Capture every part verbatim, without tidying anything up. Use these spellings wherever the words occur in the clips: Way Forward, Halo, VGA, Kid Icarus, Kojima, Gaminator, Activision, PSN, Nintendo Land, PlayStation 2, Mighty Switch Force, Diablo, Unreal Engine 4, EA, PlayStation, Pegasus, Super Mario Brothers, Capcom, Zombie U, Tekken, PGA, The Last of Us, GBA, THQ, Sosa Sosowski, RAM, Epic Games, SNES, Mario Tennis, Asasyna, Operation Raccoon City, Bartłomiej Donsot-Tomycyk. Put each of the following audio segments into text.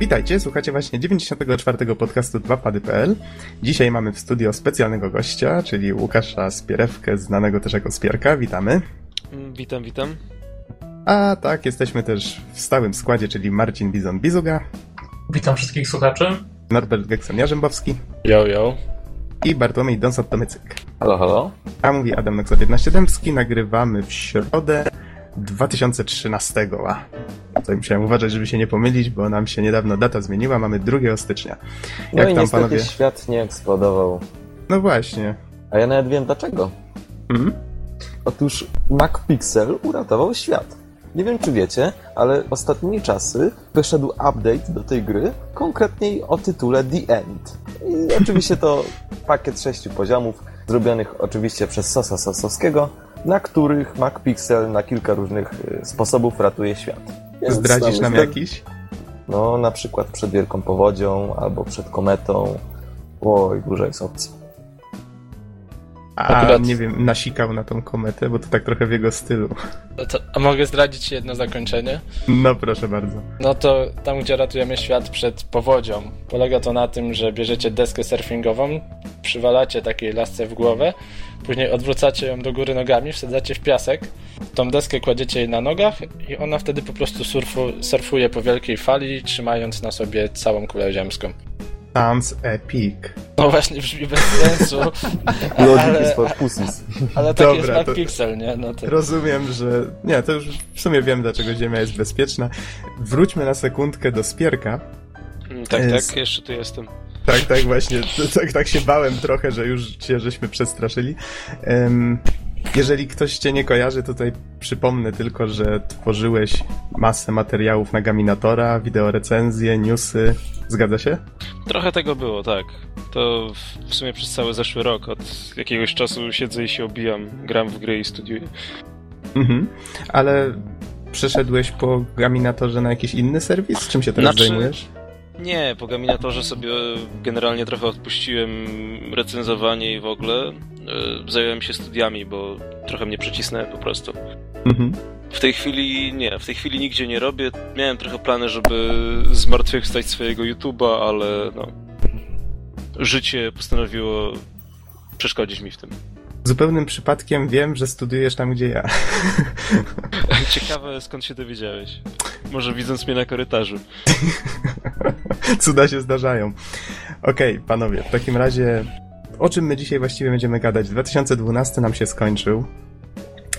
Witajcie, słuchacie właśnie dziewięćdziesiątego czwartego podcastu dwa pady kropka p l. Dzisiaj mamy w studio specjalnego gościa, czyli Łukasza Spierewkę, znanego też jako Spierka. Witamy. Witam, witam. A tak, jesteśmy też w stałym składzie, czyli Marcin Bizon-Bizuga. Witam wszystkich słuchaczy. Norbert Gekson Jarzębowski. Yo, yo. I Bartłomiej Donsot-Tomycyk. Halo, halo. A mówi Adam Noxa dziewiętnaście Dębski. Nagrywamy w środę dwa tysiące trzynastego. A tutaj musiałem uważać, żeby się nie pomylić, bo nam się niedawno data zmieniła. Mamy drugiego stycznia. Jak no i tam, niestety, panowie... świat nie eksplodował. No właśnie. A ja nawet wiem dlaczego. Mhm. Otóż MacPixel uratował świat. Nie wiem, czy wiecie, ale ostatnimi czasy wyszedł update do tej gry, konkretniej o tytule The End. I oczywiście to pakiet sześciu poziomów, zrobionych oczywiście przez Sosa Sosowskiego, na których MacPixel na kilka różnych sposobów ratuje świat. Więc zdradzisz nam ten... jakiś? No, na przykład przed wielką powodzią, albo przed kometą. Oj, dużo jest opcji. A akurat... nie wiem, nasikał na tą kometę, bo to tak trochę w jego stylu. To, to, a mogę zdradzić jedno zakończenie? No proszę bardzo. No to tam, gdzie ratujemy świat przed powodzią, polega to na tym, że bierzecie deskę surfingową, przywalacie takiej lasce w głowę, później odwracacie ją do góry nogami, wsadzacie w piasek, tą deskę kładziecie jej na nogach i ona wtedy po prostu surfu, surfuje po wielkiej fali, trzymając na sobie całą kulę ziemską. Sounds epic. No właśnie, brzmi bez sensu. Logik jest podpusis. Ale tak jest MacPixel, nie? No to... Rozumiem, że... Nie, to już w sumie wiem, dlaczego Ziemia jest bezpieczna. Wróćmy na sekundkę do Spierka. Mm, tak, jest... tak, jeszcze tu jestem. Tak, tak, właśnie. Tak, tak się bałem trochę, że już cię żeśmy przestraszyli. Um, jeżeli ktoś cię nie kojarzy, tutaj przypomnę tylko, że tworzyłeś masę materiałów na Gaminatora, wideorecenzje, newsy. Zgadza się? Trochę tego było, tak. To w sumie przez cały zeszły rok. Od jakiegoś czasu siedzę i się obijam, gram w gry i studiuję. Mhm, ale przeszedłeś po Gaminatorze na jakiś inny serwis? Czym się teraz znaczy... zajmujesz? Nie, po Gaminatorze sobie generalnie trochę odpuściłem recenzowanie i w ogóle zająłem się studiami, bo trochę mnie przycisnęły po prostu. Mhm. W tej chwili nie, w tej chwili nigdzie nie robię. Miałem trochę plany, żeby zmartwychwstać swojego YouTube'a, ale no, życie postanowiło przeszkodzić mi w tym. Zupełnym przypadkiem wiem, że studiujesz tam, gdzie ja. Ciekawe, skąd się dowiedziałeś. Może widząc mnie na korytarzu. Cuda się zdarzają. Okej, okay, panowie, w takim razie o czym my dzisiaj właściwie będziemy gadać? dwa tysiące dwunasty nam się skończył.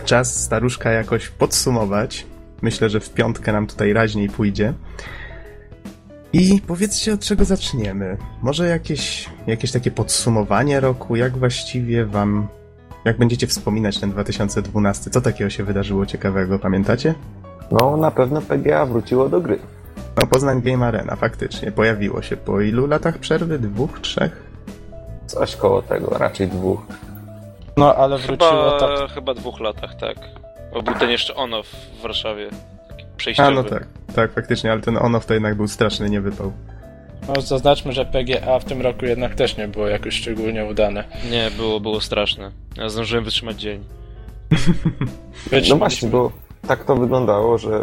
Czas staruszka jakoś podsumować. Myślę, że w piątkę nam tutaj raźniej pójdzie. I powiedzcie, od czego zaczniemy. Może jakieś, jakieś takie podsumowanie roku, jak właściwie wam... Jak będziecie wspominać ten dwa tysiące dwunasty? Co takiego się wydarzyło ciekawego, pamiętacie? No, na pewno P G A wróciło do gry. No, Poznań Game Arena, faktycznie. Pojawiło się po ilu latach przerwy? Dwóch, trzech? Coś koło tego, raczej dwóch. No, ale wróciło chyba, tak... Chyba dwóch latach, tak. Bo był ten jeszcze Onow w Warszawie. Taki przejściowy. A, no tak, tak, faktycznie, ale ten Onow to jednak był straszny niewypał. No, zaznaczmy, że P G A w tym roku jednak też nie było jakoś szczególnie udane. Nie, było, było straszne. Ja zdążyłem wytrzymać dzień. No właśnie, bo tak to wyglądało, że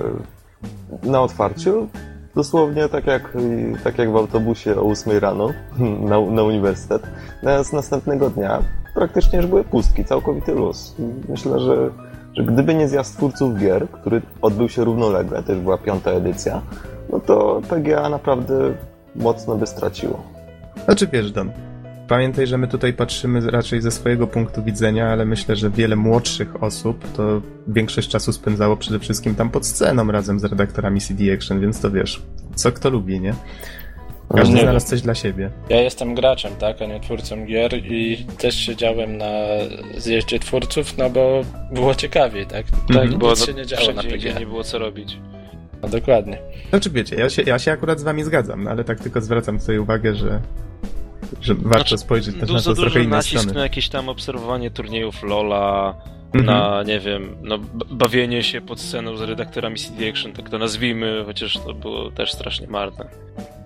na otwarciu dosłownie tak jak, tak jak w autobusie o ósmej rano na, na uniwersytet, natomiast następnego dnia praktycznie już były pustki, całkowity luz. Myślę, że, że gdyby nie zjazd twórców gier, który odbył się równolegle, też była piąta edycja, no to P G A naprawdę... mocno by straciło. Znaczy wiesz, Don, pamiętaj, że my tutaj patrzymy raczej ze swojego punktu widzenia, ale myślę, że wiele młodszych osób to większość czasu spędzało przede wszystkim tam pod sceną razem z redaktorami C D Action, więc to wiesz, co kto lubi, nie? Każdy nie znalazł coś dla siebie. Ja jestem graczem, tak, a nie twórcą gier i też siedziałem na zjeździe twórców, no bo było ciekawiej, tak? Tak, mm-hmm. Bo nic się nie działo na P G A. Nie było co robić. No dokładnie. Znaczy wiecie, ja się, ja się akurat z wami zgadzam, no, ale tak tylko zwracam sobie uwagę, że, że warto znaczy, spojrzeć też na to trochę inne strony. Nacisk na jakieś tam obserwowanie turniejów Lola, mhm. na, nie wiem, no, bawienie się pod sceną z redaktorami C D Action, tak to nazwijmy, chociaż to było też strasznie marne.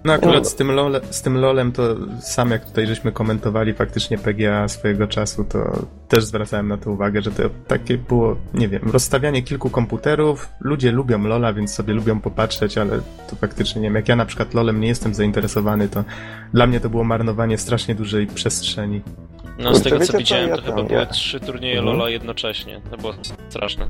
No akurat z tym, lole, z tym lolem to sam jak tutaj żeśmy komentowali faktycznie P G A swojego czasu, to też zwracałem na to uwagę, że to takie było, nie wiem, rozstawianie kilku komputerów, ludzie lubią lola, więc sobie lubią popatrzeć, ale to faktycznie, nie wiem, jak ja na przykład lolem nie jestem zainteresowany, to dla mnie to było marnowanie strasznie dużej przestrzeni. No z tego co widziałem, to chyba były trzy turnieje lola jednocześnie, to było straszne.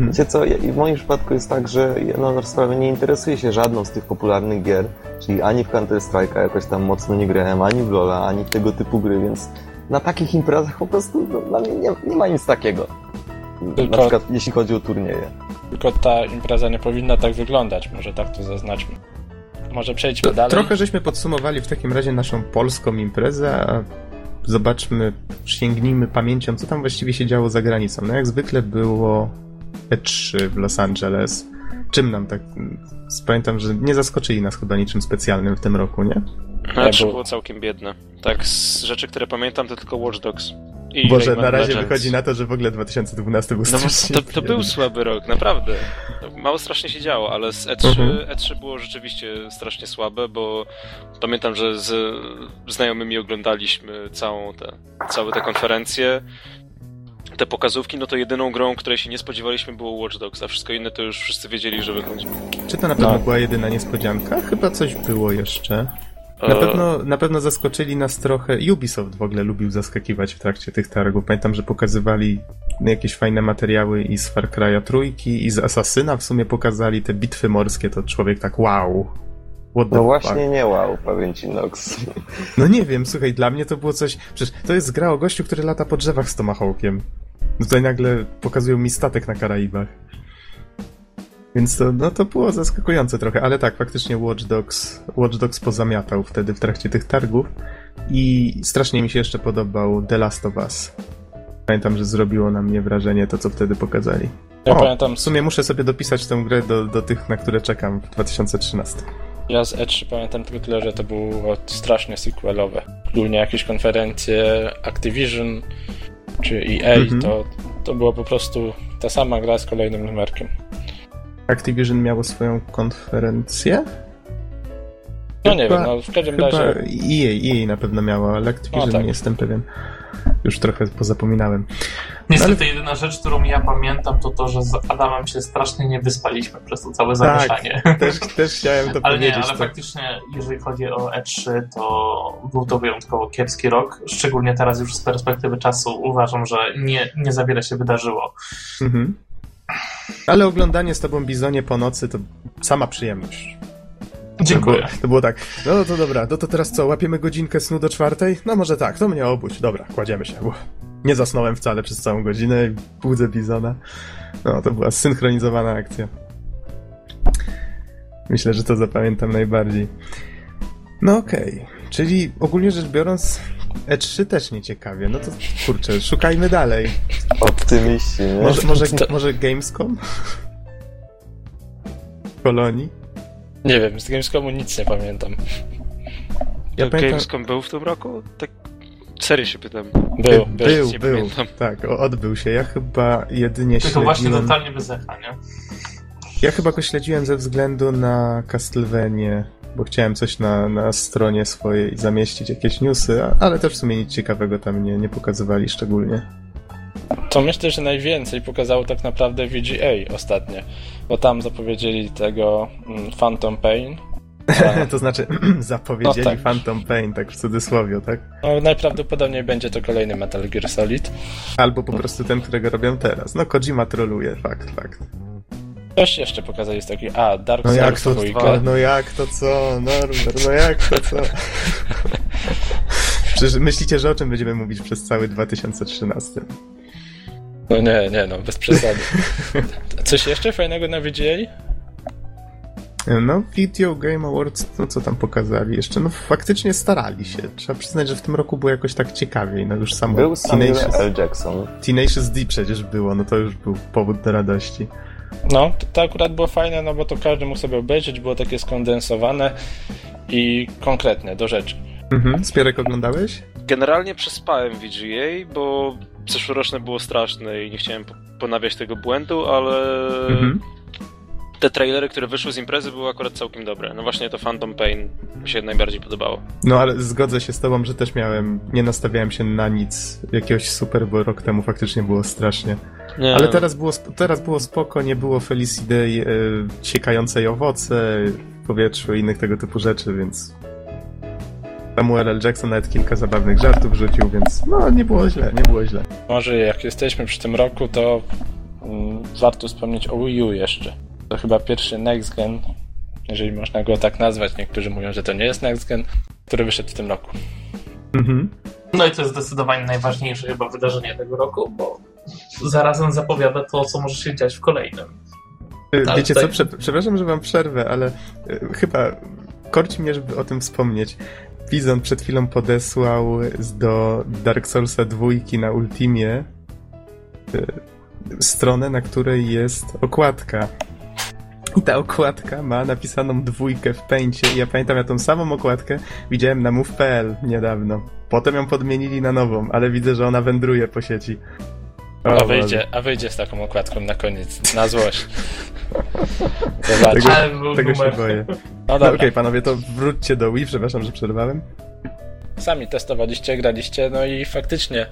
Wiecie co, w moim przypadku jest tak, że ja na rozprawę nie interesuję się żadną z tych popularnych gier, czyli ani w Counter-Strike'a jakoś tam mocno nie grałem, ani w LoL'a, ani w tego typu gry, więc na takich imprezach po prostu no, dla mnie nie, nie ma nic takiego. Tylko, na przykład jeśli chodzi o turnieje. Tylko ta impreza nie powinna tak wyglądać, może tak to zaznaczmy. Może przejdźmy to, dalej. Trochę żeśmy podsumowali w takim razie naszą polską imprezę, a zobaczmy, sięgnijmy pamięcią, co tam właściwie się działo za granicą. No jak zwykle było E trzy w Los Angeles. Czym nam tak... Pamiętam, że nie zaskoczyli nas chyba niczym specjalnym w tym roku, nie? E trzy było całkiem biedne. Tak, z rzeczy, które pamiętam, to tylko Watch Dogs. I Boże, Rayman na razie Legends. Wychodzi na to, że w ogóle dwa tysiące dwunasty był strasznie no, to, to był słaby rok, naprawdę. Mało strasznie się działo, ale z E trzy, uh-huh. E trzy było rzeczywiście strasznie słabe, bo pamiętam, że z znajomymi oglądaliśmy całą tę całą tę konferencję. Te pokazówki, no to jedyną grą, której się nie spodziewaliśmy było Watch Dogs, a wszystko inne to już wszyscy wiedzieli, że wychodzi. Czy to na pewno no. była jedyna niespodzianka? Chyba coś było jeszcze. Na pewno, na pewno zaskoczyli nas trochę. Ubisoft w ogóle lubił zaskakiwać w trakcie tych targów. Pamiętam, że pokazywali jakieś fajne materiały i z Far Cry'a trójki i z Assassina w sumie pokazali te bitwy morskie, to człowiek tak wow. No właśnie fuck? Nie wow, powiem ci Nox. No nie wiem, słuchaj, dla mnie to było coś... Przecież to jest gra o gościu, który lata po drzewach z tomahawkiem. Tutaj nagle pokazują mi statek na Karaibach. Więc to, no to było zaskakujące trochę, ale tak, faktycznie Watch Dogs, Watch Dogs pozamiatał wtedy w trakcie tych targów i strasznie mi się jeszcze podobał The Last of Us. Pamiętam, że zrobiło na mnie wrażenie to, co wtedy pokazali. Ja o, pamiętam... w sumie muszę sobie dopisać tę grę do, do tych, na które czekam w dwa tysiące trzynastym. Ja z E trzy pamiętam tylko tyle, że to było strasznie sequelowe. Głównie jakieś konferencje Activision czy E A, mm-hmm. to, to była po prostu ta sama gra z kolejnym numerkiem. Activision miało swoją konferencję? No chyba, nie wiem, no w każdym chyba razie... E A, E A na pewno miało, ale Activision o, tak. nie jestem pewien. Już trochę pozapominałem. Niestety ale... jedyna rzecz, którą ja pamiętam, to to, że z Adamem się strasznie nie wyspaliśmy przez to całe zamieszanie. Tak, też, też chciałem to ale powiedzieć. Ale nie, ale tak. faktycznie, jeżeli chodzi o E trzy, to był to wyjątkowo kiepski rok. Szczególnie teraz już z perspektywy czasu uważam, że nie, nie za wiele się wydarzyło. Mhm. Ale oglądanie z tobą Bizonie po nocy to sama przyjemność. Dziękuję. To było, to było tak, no to dobra, no to teraz co, łapiemy godzinkę snu do czwartej? No może tak, to mnie obudź, dobra, kładziemy się, bo nie zasnąłem wcale przez całą godzinę i budzę Bizona. No to była zsynchronizowana akcja. Myślę, że to zapamiętam najbardziej. No okej, okay. Czyli ogólnie rzecz biorąc E trzy też nie ciekawie, no to kurczę, szukajmy dalej. Optymiści, nie? Może, może, może Gamescom? Kolonii? Nie wiem, z Gamescomu nic nie pamiętam. Ja pamiętam... Gamescom był w tym roku? Tak serio się pytam. Był, był, był, był. Tak, odbył się. Ja chyba jedynie śledziłem... To właśnie totalnie bez echa, nie? Ja chyba go śledziłem ze względu na Castlevanię, bo chciałem coś na, na stronie swojej zamieścić, jakieś newsy, ale też w sumie nic ciekawego tam nie, nie pokazywali szczególnie. To myślę, że najwięcej pokazało tak naprawdę V G A ostatnio, bo tam zapowiedzieli tego mm, Phantom Pain. A... to znaczy zapowiedzieli no tak. Phantom Pain, tak w cudzysłowie, tak? No, najprawdopodobniej będzie to kolejny Metal Gear Solid. Albo po prostu ten, którego robią teraz. No Kojima troluje, fakt, fakt. Coś jeszcze pokazali jest taki, a Dark Souls no jak to dwa, no jak to co, Norbert, no jak to co? Przecież myślicie, że o czym będziemy mówić przez cały dwa tysiące trzynasty? No nie, nie, no, bez przesady. Coś jeszcze fajnego na V G A? No, Video Game Awards, no co tam pokazali jeszcze? No faktycznie starali się. Trzeba przyznać, że w tym roku było jakoś tak ciekawiej. No już samo... Był Samuel L. Jackson. Tenacious D przecież było, no to już był powód do radości. No, to, to akurat było fajne, no bo to każdy mógł sobie obejrzeć, było takie skondensowane i konkretne, do rzeczy. Mhm, Spierek oglądałeś? Generalnie przespałem V G A, bo zeszłoroczne było straszne i nie chciałem ponawiać tego błędu, ale mhm. te trailery, które wyszły z imprezy, były akurat całkiem dobre. No właśnie to Phantom Pain mi się najbardziej podobało. No ale zgodzę się z tobą, że też miałem, nie nastawiałem się na nic jakiegoś super, bo rok temu faktycznie było strasznie. Nie. Ale teraz było, teraz było spoko, nie było Felicity yy, siekającej owoce w powietrzu i innych tego typu rzeczy, więc... Samuel L. Jackson nawet kilka zabawnych żartów rzucił, więc no nie było źle, nie było źle. Może jak jesteśmy przy tym roku, to mm, warto wspomnieć o Wii U jeszcze. To chyba pierwszy next gen, jeżeli można go tak nazwać, niektórzy mówią, że to nie jest next gen, który wyszedł w tym roku. Mhm. No i to jest zdecydowanie najważniejsze chyba wydarzenie tego roku, bo zarazem zapowiada to, co może się dziać w kolejnym. Ale wiecie tutaj... co, przepraszam, że wam przerwę, ale chyba korci mnie, żeby o tym wspomnieć. Bizon przed chwilą podesłał do Dark Soulsa dwójki na Ultimie stronę, na której jest okładka. I ta okładka ma napisaną dwójkę w pęcie. I ja pamiętam, ja tą samą okładkę widziałem na move kropka p l niedawno. Potem ją podmienili na nową, ale widzę, że ona wędruje po sieci. O, a, wyjdzie, a wyjdzie z taką okładką na koniec, na złość. Zobaczcie. Tego, tego się boję. No, no okej, okay, panowie, to wróćcie do Wii, przepraszam, że przerwałem. Sami testowaliście, graliście, no i faktycznie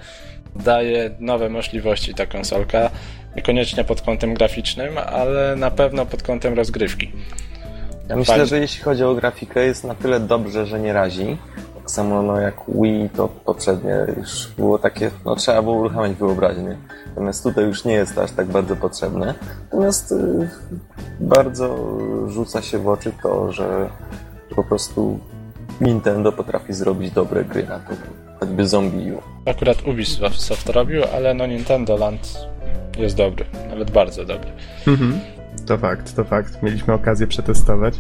daje nowe możliwości ta konsolka. Niekoniecznie pod kątem graficznym, ale na pewno pod kątem rozgrywki. Ja myślę, Pani... że jeśli chodzi o grafikę, jest na tyle dobrze, że nie razi. Tak samo no, jak Wii, to poprzednie już było takie, no trzeba było uruchamiać wyobraźnię. Natomiast tutaj już nie jest to aż tak bardzo potrzebne. Natomiast y, bardzo rzuca się w oczy to, że po prostu Nintendo potrafi zrobić dobre gry na to, choćby Zombie U. Akurat Ubisoft robił, ale no Nintendo Land jest dobry, nawet bardzo dobry. Mhm. To fakt, to fakt. Mieliśmy okazję przetestować.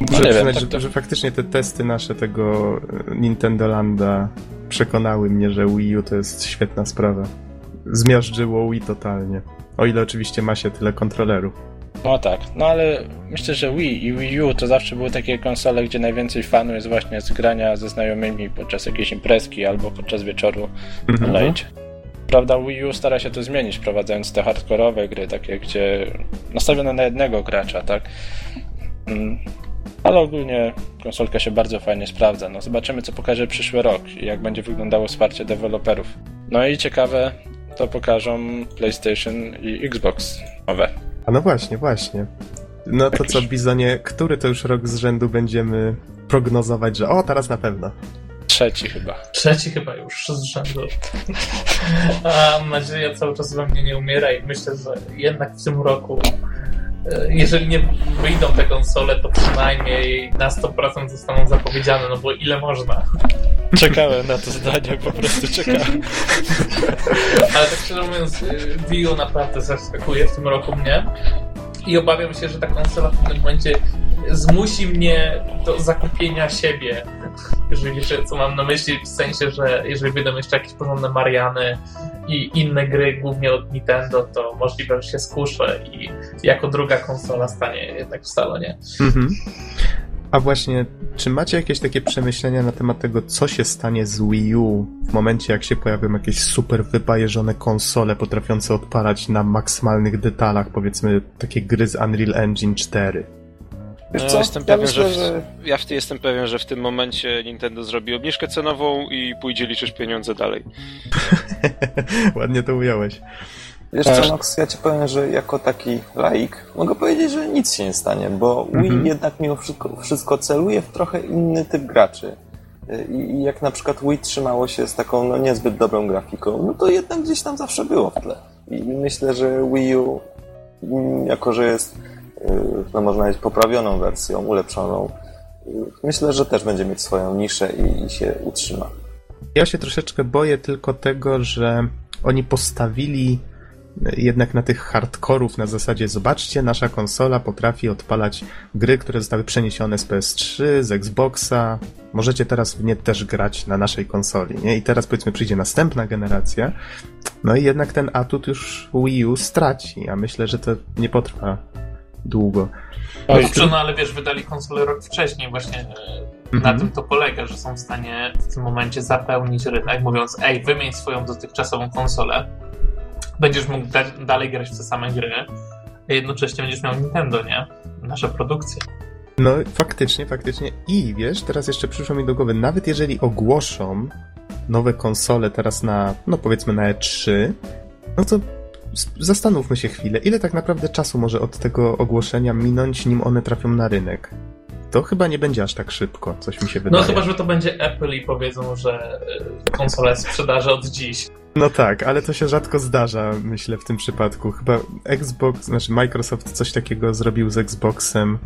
Muszę no przyznać, wiem, tak że, to... że faktycznie te testy nasze tego Nintendo Landa przekonały mnie, że Wii U to jest świetna sprawa. Zmiażdżyło Wii totalnie. O ile oczywiście ma się tyle kontrolerów. No tak, no ale myślę, że Wii i Wii U to zawsze były takie konsole, gdzie najwięcej fanów jest właśnie z grania ze znajomymi podczas jakiejś imprezki albo podczas wieczoru mhm. na lejcie. Prawda, Wii U stara się to zmienić, prowadzając te hardkorowe gry, takie gdzie nastawione na jednego gracza, tak? Mm. Ale ogólnie konsolka się bardzo fajnie sprawdza. No, zobaczymy, co pokaże przyszły rok i jak będzie wyglądało wsparcie deweloperów. No i ciekawe, to pokażą PlayStation i Xbox nowe. A no właśnie, właśnie. No to co, Bizonie, który to już rok z rzędu będziemy prognozować, że o, teraz na pewno. Trzeci chyba. Trzeci chyba już z rzędu. A nadzieja cały czas we mnie nie umiera i myślę, że jednak w tym roku, jeżeli nie wyjdą te konsole, to przynajmniej na sto procent zostaną zapowiedziane, no bo ile można. Czekałem na to zdanie, po prostu czekałem. Ale tak szczerze mówiąc, Wii U naprawdę zaskakuje w tym roku mnie i obawiam się, że ta konsola w tym momencie zmusi mnie do zakupienia siebie. Jeżeli wiecie, co mam na myśli, w sensie, że jeżeli będą jeszcze jakieś porządne Mariany i inne gry, głównie od Nintendo, to możliwe, że się skuszę i jako druga konsola stanie jednak w salonie. Mhm. A właśnie, czy macie jakieś takie przemyślenia na temat tego, co się stanie z Wii U w momencie, jak się pojawią jakieś super wybajeżone konsole potrafiące odpalać na maksymalnych detalach, powiedzmy, takie gry z Unreal Engine cztery? No, jestem pewien, ja, myślę, że w, że... ja w, jestem pewien, że w tym momencie Nintendo zrobi obniżkę cenową i pójdzie liczyć pieniądze dalej. Ładnie to ująłeś. Wiesz co, Max, ja ci powiem, że jako taki laik mogę powiedzieć, że nic się nie stanie, bo Wii mhm. jednak mimo wszystko, wszystko celuje w trochę inny typ graczy. I jak na przykład Wii trzymało się z taką no, niezbyt dobrą grafiką, no to jednak gdzieś tam zawsze było w tle. I myślę, że Wii U, jako że jest... no można powiedzieć poprawioną wersją, ulepszoną. Myślę, że też będzie mieć swoją niszę i, i się utrzyma. Ja się troszeczkę boję tylko tego, że oni postawili jednak na tych hardkorów na zasadzie zobaczcie, nasza konsola potrafi odpalać gry, które zostały przeniesione z P S trzy, z Xboxa. Możecie teraz w nie też grać na naszej konsoli, nie? I teraz powiedzmy przyjdzie następna generacja, no i jednak ten atut już Wii U straci, a myślę, że to nie potrwa długo. No, no, ale wiesz, wydali konsolę rok wcześniej właśnie Na tym to polega, że są w stanie w tym momencie zapełnić rynek, mówiąc: ej, wymień swoją dotychczasową konsolę, będziesz mógł da- dalej grać w te same gry, a jednocześnie będziesz miał Nintendo, nie? Nasza produkcja. No, faktycznie, faktycznie. I wiesz, teraz jeszcze przyszło mi do głowy, nawet jeżeli ogłoszą nowe konsole teraz na, no powiedzmy na E trzy, no to zastanówmy się chwilę, ile tak naprawdę czasu może od tego ogłoszenia minąć, nim one trafią na rynek. To chyba nie będzie aż tak szybko, coś mi się wydaje. No chyba, że to będzie Apple i powiedzą, że konsole sprzedaży od dziś. No tak, ale to się rzadko zdarza, myślę, w tym przypadku. Chyba Xbox, znaczy Microsoft coś takiego zrobił z Xboxem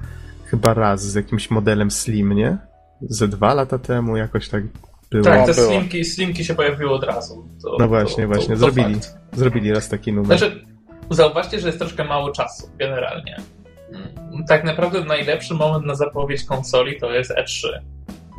chyba raz, z jakimś modelem Slim, nie? Ze dwa lata temu jakoś tak było. Tak, te było. Slimki, slimki się pojawiły od razu. To, no właśnie, to, właśnie, to, to zrobili, fakt. zrobili raz taki numer. Znaczy, zauważcie, że jest troszkę mało czasu generalnie. Tak naprawdę najlepszy moment na zapowiedź konsoli to jest E trzy.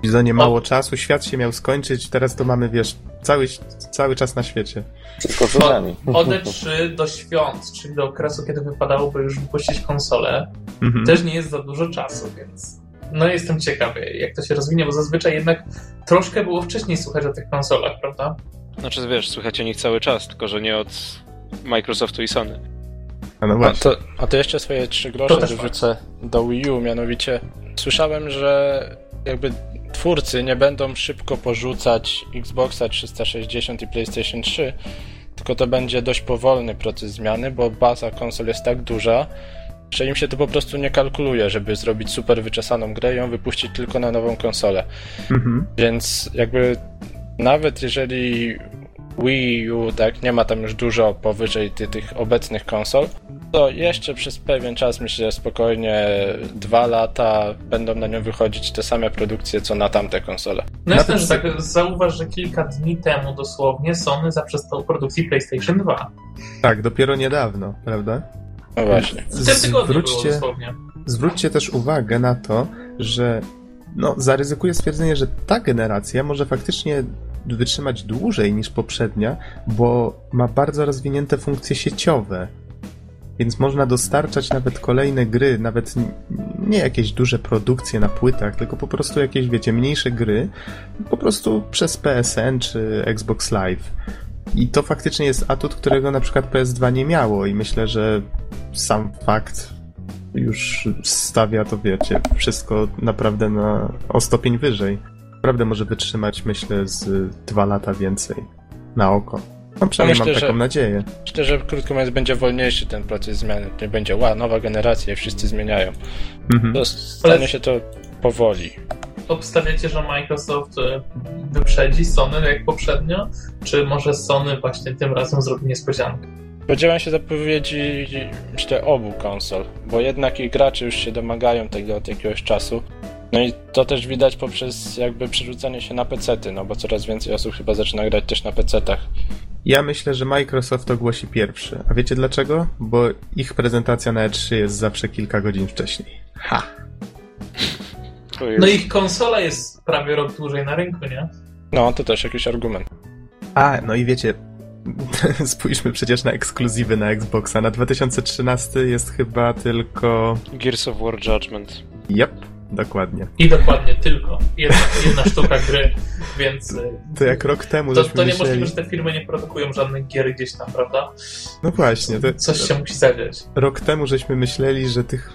Widzę, nie mało no. czasu, świat się miał skończyć, teraz to mamy, wiesz, cały, cały czas na świecie. Wszystko z nami. Od E trzy do świąt, czyli do okresu, kiedy wypadałoby już wypuścić konsolę, mhm. też nie jest za dużo czasu, więc no jestem ciekawy, jak to się rozwinie, bo zazwyczaj jednak troszkę było wcześniej słychać o tych konsolach, prawda? Znaczy, wiesz, słychać o nich cały czas, tylko że nie od Microsoftu i Sony. A, no a, to, a to jeszcze swoje trzy grosze wrzucę do Wii U, mianowicie słyszałem, że jakby twórcy nie będą szybko porzucać Xboxa trzysta sześćdziesiąt i PlayStation trzy, tylko to będzie dość powolny proces zmiany, bo baza konsol jest tak duża, że im się to po prostu nie kalkuluje, żeby zrobić super wyczesaną grę i ją wypuścić tylko na nową konsolę. Mhm. Więc jakby nawet jeżeli Wii U, tak, nie ma tam już dużo powyżej ty, tych obecnych konsol, to jeszcze przez pewien czas, myślę, spokojnie dwa lata będą na nią wychodzić te same produkcje, co na tamte konsole. No jest też tak, zauważ, że kilka dni temu dosłownie Sony zaprzestał produkcji PlayStation dwa. Tak, dopiero niedawno, prawda? No właśnie. W tym tygodniu było dosłownie. Zwróćcie też uwagę na to, że no, zaryzykuję stwierdzenie, że ta generacja może faktycznie wytrzymać dłużej niż poprzednia, bo ma bardzo rozwinięte funkcje sieciowe, więc można dostarczać nawet kolejne gry, nawet nie jakieś duże produkcje na płytach, tylko po prostu jakieś, wiecie, mniejsze gry, po prostu przez P S N czy Xbox Live. I to faktycznie jest atut, którego na przykład P S dwa nie miało i myślę, że sam fakt już stawia to, wiecie, wszystko naprawdę na, o stopień wyżej. Naprawdę może wytrzymać, myślę, z dwa lata więcej na oko. No przynajmniej myślę, mam taką że, nadzieję. Myślę, że krótko mówiąc będzie wolniejszy ten proces zmiany. Nie będzie, ła, nowa generacja i wszyscy zmieniają. Mhm. To stanie Ale się to powoli. Obstawiacie, że Microsoft wyprzedzi Sony jak poprzednio? Czy może Sony właśnie tym razem zrobi niespodziankę? Spodziewałem się zapowiedzi, myślę, obu konsol, bo jednak i gracze już się domagają tego od jakiegoś czasu. No i to też widać poprzez jakby przerzucanie się na pecety, no bo coraz więcej osób chyba zaczyna grać też na pecetach. Ja myślę, że Microsoft ogłosi pierwszy. A wiecie dlaczego? Bo ich prezentacja na E trzy jest zawsze kilka godzin wcześniej. Ha! No ich konsola jest prawie rok dłużej na rynku, nie? No, to też jakiś argument. A, no i wiecie, spójrzmy przecież na ekskluzywy na Xboxa. Na dwa tysiące trzynasty jest chyba tylko Gears of War Judgment. Yep. Dokładnie. I dokładnie, tylko jedna, jedna sztuka gry, więc to jak rok temu to, to niemożliwe, myśleli, że te firmy nie produkują żadnych gier gdzieś tam, prawda? No właśnie. To coś się musi zadziać. Rok temu żeśmy myśleli, że tych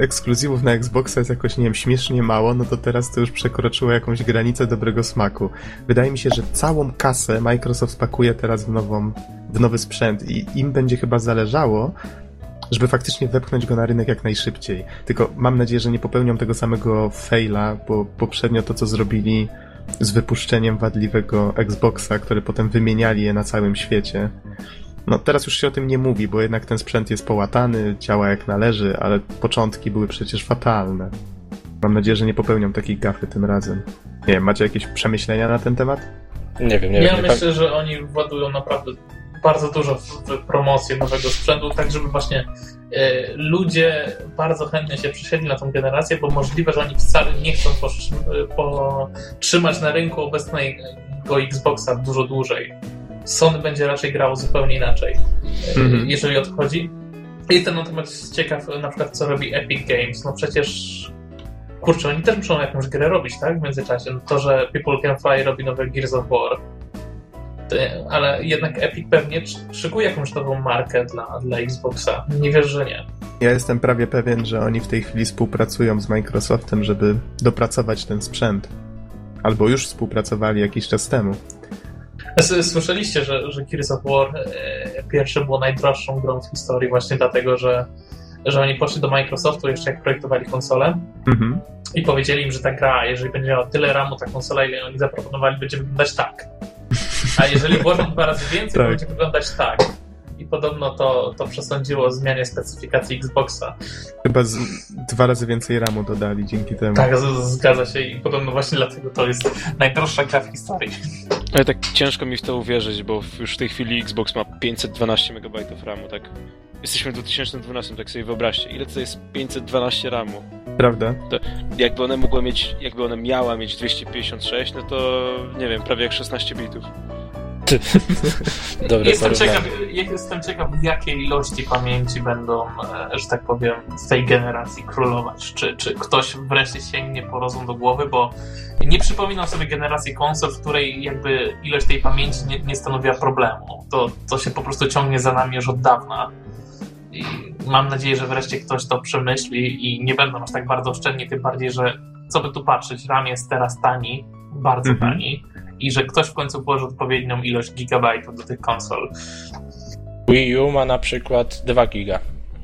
ekskluzywów na Xboxa jest jakoś, nie wiem, śmiesznie mało, no to teraz to już przekroczyło jakąś granicę dobrego smaku. Wydaje mi się, że całą kasę Microsoft pakuje teraz w, nową, w nowy sprzęt i im będzie chyba zależało, żeby faktycznie wepchnąć go na rynek jak najszybciej. Tylko mam nadzieję, że nie popełnią tego samego faila, bo poprzednio to, co zrobili z wypuszczeniem wadliwego Xboxa, który potem wymieniali je na całym świecie. No teraz już się o tym nie mówi, bo jednak ten sprzęt jest połatany, działa jak należy, ale początki były przecież fatalne. Mam nadzieję, że nie popełnią takiej gafy tym razem. Nie wiem, macie jakieś przemyślenia na ten temat? Nie wiem, nie wiem. Ja nie myślę, pan... że oni władują naprawdę bardzo dużo w promocji nowego sprzętu, tak żeby właśnie y, ludzie bardzo chętnie się przesiedli na tą generację, bo możliwe, że oni wcale nie chcą potrzymać na rynku obecnego Xboxa dużo dłużej. Sony będzie raczej grało zupełnie inaczej, mm-hmm. jeżeli odchodzi. Jestem na temat ciekaw, na przykład co robi Epic Games. No przecież kurczę, oni też muszą jakąś grę robić, tak, w międzyczasie. To, że People Can Fly robi nowe Gears of War, ale jednak Epic pewnie szykuje jakąś nową markę dla, dla Xboxa. Nie wiesz, że nie. Ja jestem prawie pewien, że oni w tej chwili współpracują z Microsoftem, żeby dopracować ten sprzęt. Albo już współpracowali jakiś czas temu. Słyszeliście, że, że Gears of War e, pierwsze było najdroższą grą w historii właśnie dlatego, że, że oni poszli do Microsoftu jeszcze jak projektowali konsolę mm-hmm. i powiedzieli im, że ta gra, jeżeli będzie miała tyle ramu ta konsola, ile oni zaproponowali, będzie wyglądać tak. A jeżeli włożą dwa razy więcej, tak. to będzie wyglądać tak. I podobno to, to przesądziło o zmianie specyfikacji Xboxa. Chyba z, dwa razy więcej ramu dodali dzięki temu. Tak, z, zgadza się i podobno właśnie dlatego to jest najdroższa gra w historii. Ale tak ciężko mi w to uwierzyć, bo już w tej chwili Xbox ma pięćset dwanaście megabajtów ramu, tak? Jesteśmy w dwa tysiące dwunastym, tak sobie wyobraźcie. Ile to jest pięćset dwanaście ramu? Prawda? To jakby ona mogła mieć, jakby ona miała mieć dwieście pięćdziesiąt sześć, no to nie wiem, prawie jak szesnaście bitów. Dobre, jestem, ciekaw, jestem ciekaw, jakiej ilości pamięci będą, że tak powiem, z tej generacji królować. Czy, czy ktoś wreszcie sięgnie po rozum do głowy, bo nie przypominam sobie generacji konsol, w której jakby ilość tej pamięci nie, nie stanowiła problemu. To, to się po prostu ciągnie za nami już od dawna. I mam nadzieję, że wreszcie ktoś to przemyśli i nie będą aż tak bardzo oszczędni, tym bardziej, że co by tu patrzeć, RAM jest teraz tani, bardzo mhm. tani. I że ktoś w końcu położy odpowiednią ilość gigabajtów do tych konsol. Wii U ma na przykład dwa giga.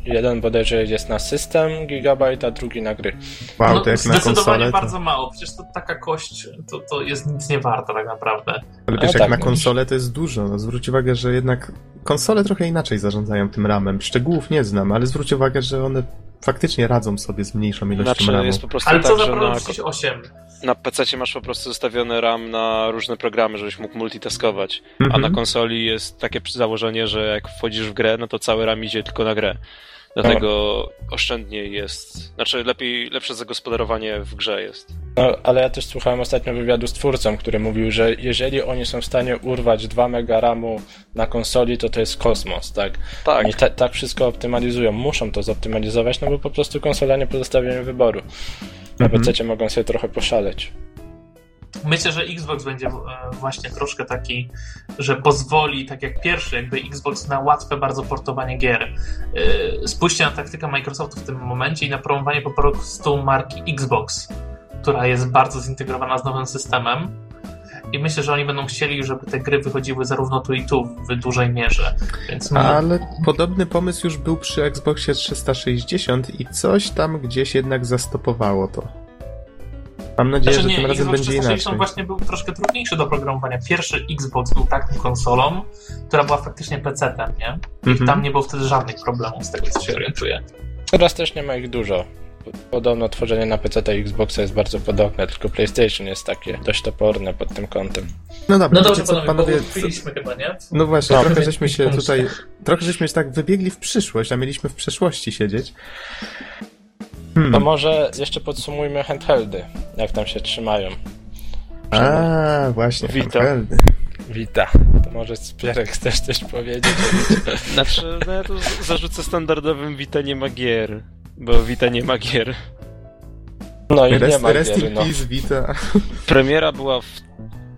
Jeden bodajże jest na system gigabajt, a drugi na gry. Wow, no, to jak zdecydowanie na konsolę, bardzo to... mało. Przecież to taka kość, to, to jest nic nie warta tak naprawdę. Ale wiesz, jak tak, na konsolę mówisz. To jest dużo. No, zwróć uwagę, że jednak konsole trochę inaczej zarządzają tym ramem. Szczegółów nie znam, ale zwróć uwagę, że one faktycznie radzą sobie z mniejszą ilością znaczy, ramu. Jest po prostu ale tak, co za problem osiem? Na pececie masz po prostu zostawiony RAM na różne programy, żebyś mógł multitaskować. Mm-hmm. A na konsoli jest takie założenie, że jak wchodzisz w grę, no to cały RAM idzie tylko na grę. Dlatego no. oszczędniej jest, znaczy lepiej, lepsze zagospodarowanie w grze jest. No, ale ja też słuchałem ostatnio wywiadu z twórcą, który mówił, że jeżeli oni są w stanie urwać dwa mega ramu na konsoli, to to jest kosmos, tak? Tak. Oni ta, tak wszystko optymalizują, muszą to zoptymalizować, no bo po prostu konsola nie pozostawia im wyboru. Na mhm. pececie mogą sobie trochę poszaleć. Myślę, że Xbox będzie właśnie troszkę taki, że pozwoli, tak jak pierwszy, jakby Xbox na łatwe bardzo portowanie gier. Spójrzcie na taktykę Microsoftu w tym momencie i na promowanie po prostu marki Xbox, która jest bardzo zintegrowana z nowym systemem. I myślę, że oni będą chcieli, żeby te gry wychodziły zarówno tu i tu w dużej mierze. Więc my... Ale podobny pomysł już był przy Xboxie trzysta sześćdziesiąt i coś tam gdzieś jednak zastopowało to. Mam nadzieję, znaczy, że nie, tym razem Xbox będzie inaczej. Xbox właśnie był troszkę trudniejszy do programowania. Pierwszy Xbox był taką konsolą, która była faktycznie pecetem, nie? I mm-hmm. tam nie było wtedy żadnych problemów z tego, co się orientuję. Teraz też nie ma ich dużo. Podobno tworzenie na peceta i Xboxa jest bardzo podobne, tylko PlayStation jest takie dość toporne pod tym kątem. No dobra, no dobrze, co, panowie, panowie co... chyba, nie? No właśnie, no, trochę żeśmy się tutaj, trochę żeśmy się tak wybiegli w przyszłość, a mieliśmy w przeszłości siedzieć. Hmm. To może jeszcze podsumujmy handheldy, jak tam się trzymają. A właśnie, Vita. handheldy. Vita. To może Spierek chcesz coś powiedzieć? Znaczy, no ja tu zarzucę standardowym Vita nie ma gier, bo Vita nie ma gier. No i rest, nie ma rest gier, no. Peace, Vita. Premiera była w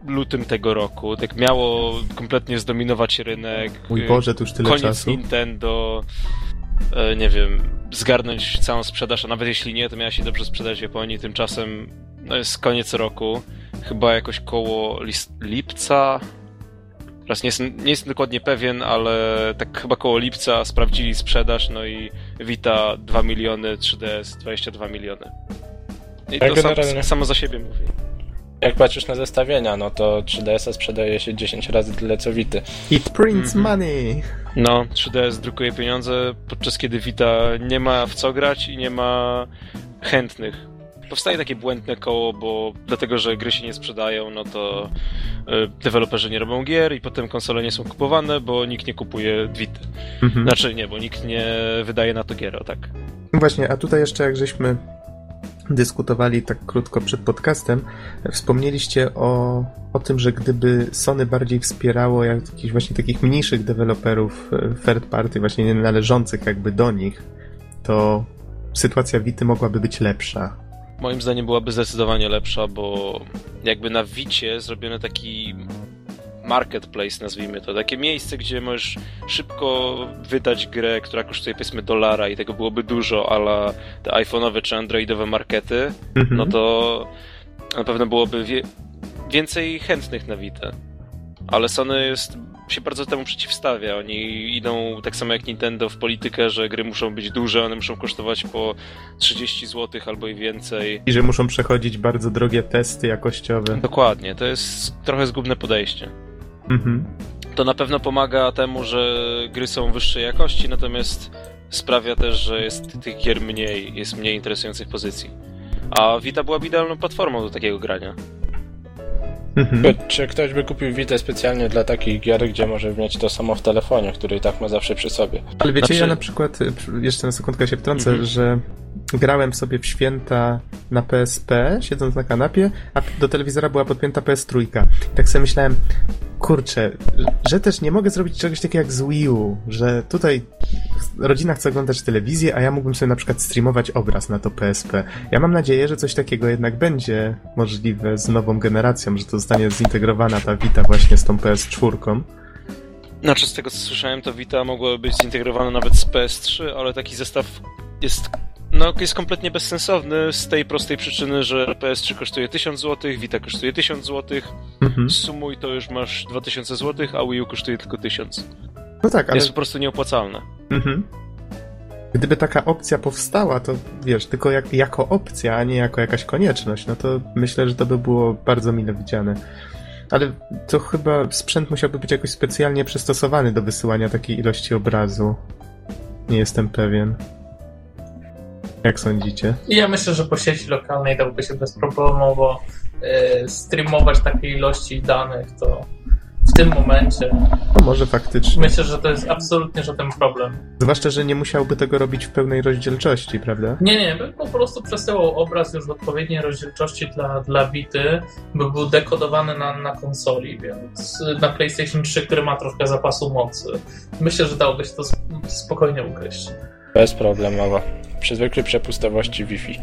lutym tego roku, tak miało kompletnie zdominować rynek. Mój Boże, to już tyle koniec czasu. Koniec Nintendo... nie wiem, zgarnąć całą sprzedaż, a nawet jeśli nie, to miała się dobrze sprzedać w Japonii. Tymczasem no jest koniec roku, chyba jakoś koło list, lipca, teraz nie jestem, nie jestem dokładnie pewien, ale tak chyba koło lipca sprawdzili sprzedaż, no i Vita dwa miliony, trzy D S dwadzieścia dwa miliony. I to sam, samo za siebie mówi. Jak patrzysz na zestawienia, no to trzy D S sprzedaje się dziesięć razy tyle co Vity. It prints mm-hmm. money! No, trzy D S drukuje pieniądze, podczas kiedy Vita nie ma w co grać i nie ma chętnych. Powstaje takie błędne koło, bo dlatego, że gry się nie sprzedają, no to deweloperzy nie robią gier i potem konsole nie są kupowane, bo nikt nie kupuje Vity. Mm-hmm. Znaczy nie, bo nikt nie wydaje na to gier, o tak. Właśnie, a tutaj jeszcze jak żeśmy dyskutowali tak krótko przed podcastem, wspomnieliście o, o tym, że gdyby Sony bardziej wspierało jakichś właśnie takich mniejszych deweloperów third party, właśnie nie należących jakby do nich, to sytuacja Vity mogłaby być lepsza. moim zdaniem byłaby zdecydowanie lepsza, bo jakby na Vicie zrobiono taki marketplace, nazwijmy to, takie miejsce, gdzie możesz szybko wydać grę, która kosztuje powiedzmy dolara i tego byłoby dużo, ale te iPhone'owe czy Androidowe markety, mm-hmm. no to na pewno byłoby wie- więcej chętnych na Vita. Ale Sony jest, się bardzo temu przeciwstawia. Oni idą tak samo jak Nintendo w politykę, że gry muszą być duże, one muszą kosztować po trzydzieści złotych albo i więcej. I że muszą przechodzić bardzo drogie testy jakościowe. Dokładnie, to jest trochę zgubne podejście. Mhm. To na pewno pomaga temu, że gry są wyższej jakości, natomiast sprawia też, że jest tych gier mniej, jest mniej interesujących pozycji. A Vita byłaby idealną platformą do takiego grania. Mhm. Czy ktoś by kupił Vitę specjalnie dla takich gier, gdzie może mieć to samo w telefonie, który i tak ma zawsze przy sobie? Ale wiecie, znaczy... ja na przykład, jeszcze na sekundkę się wtrącę, mhm. że grałem sobie w święta na P S P, siedząc na kanapie, a do telewizora była podpięta P S trzy. Tak sobie myślałem, kurczę, że też nie mogę zrobić czegoś takiego jak z Wii U, że tutaj rodzina chce oglądać telewizję, a ja mógłbym sobie na przykład streamować obraz na to P S P. Ja mam nadzieję, że coś takiego jednak będzie możliwe z nową generacją, że to zostanie zintegrowana ta Vita właśnie z tą P S cztery. Znaczy z tego co słyszałem, to Vita mogłaby być zintegrowana nawet z P S trzy, ale taki zestaw jest... No, jest kompletnie bezsensowny z tej prostej przyczyny, że P S trzy kosztuje tysiąc złotych, Vita kosztuje tysiąc złotych, mhm. sumuj to już masz dwa tysiące złotych, a Wii U kosztuje tylko tysiąc. No tak, ale... Jest po prostu nieopłacalne. Mhm. Gdyby taka opcja powstała, to wiesz, tylko jak, jako opcja, a nie jako jakaś konieczność, no to myślę, że to by było bardzo mile widziane. Ale to chyba sprzęt musiałby być jakoś specjalnie przystosowany do wysyłania takiej ilości obrazu. Nie jestem pewien. Jak sądzicie? Ja myślę, że po sieci lokalnej dałoby się bezproblemowo y, streamować takiej ilości danych, to w tym momencie... No może faktycznie. Myślę, że to jest absolutnie żaden problem. Zwłaszcza, że nie musiałby tego robić w pełnej rozdzielczości, prawda? Nie, nie, bym po prostu przesyłał obraz już w odpowiedniej rozdzielczości dla, dla Vity, by był dekodowany na, na konsoli, więc na PlayStation trzy, który ma troszkę zapasu mocy. Myślę, że dałoby się to spokojnie ukryć. Bezproblemowo. Przy zwykłej przepustowości Wi-Fi.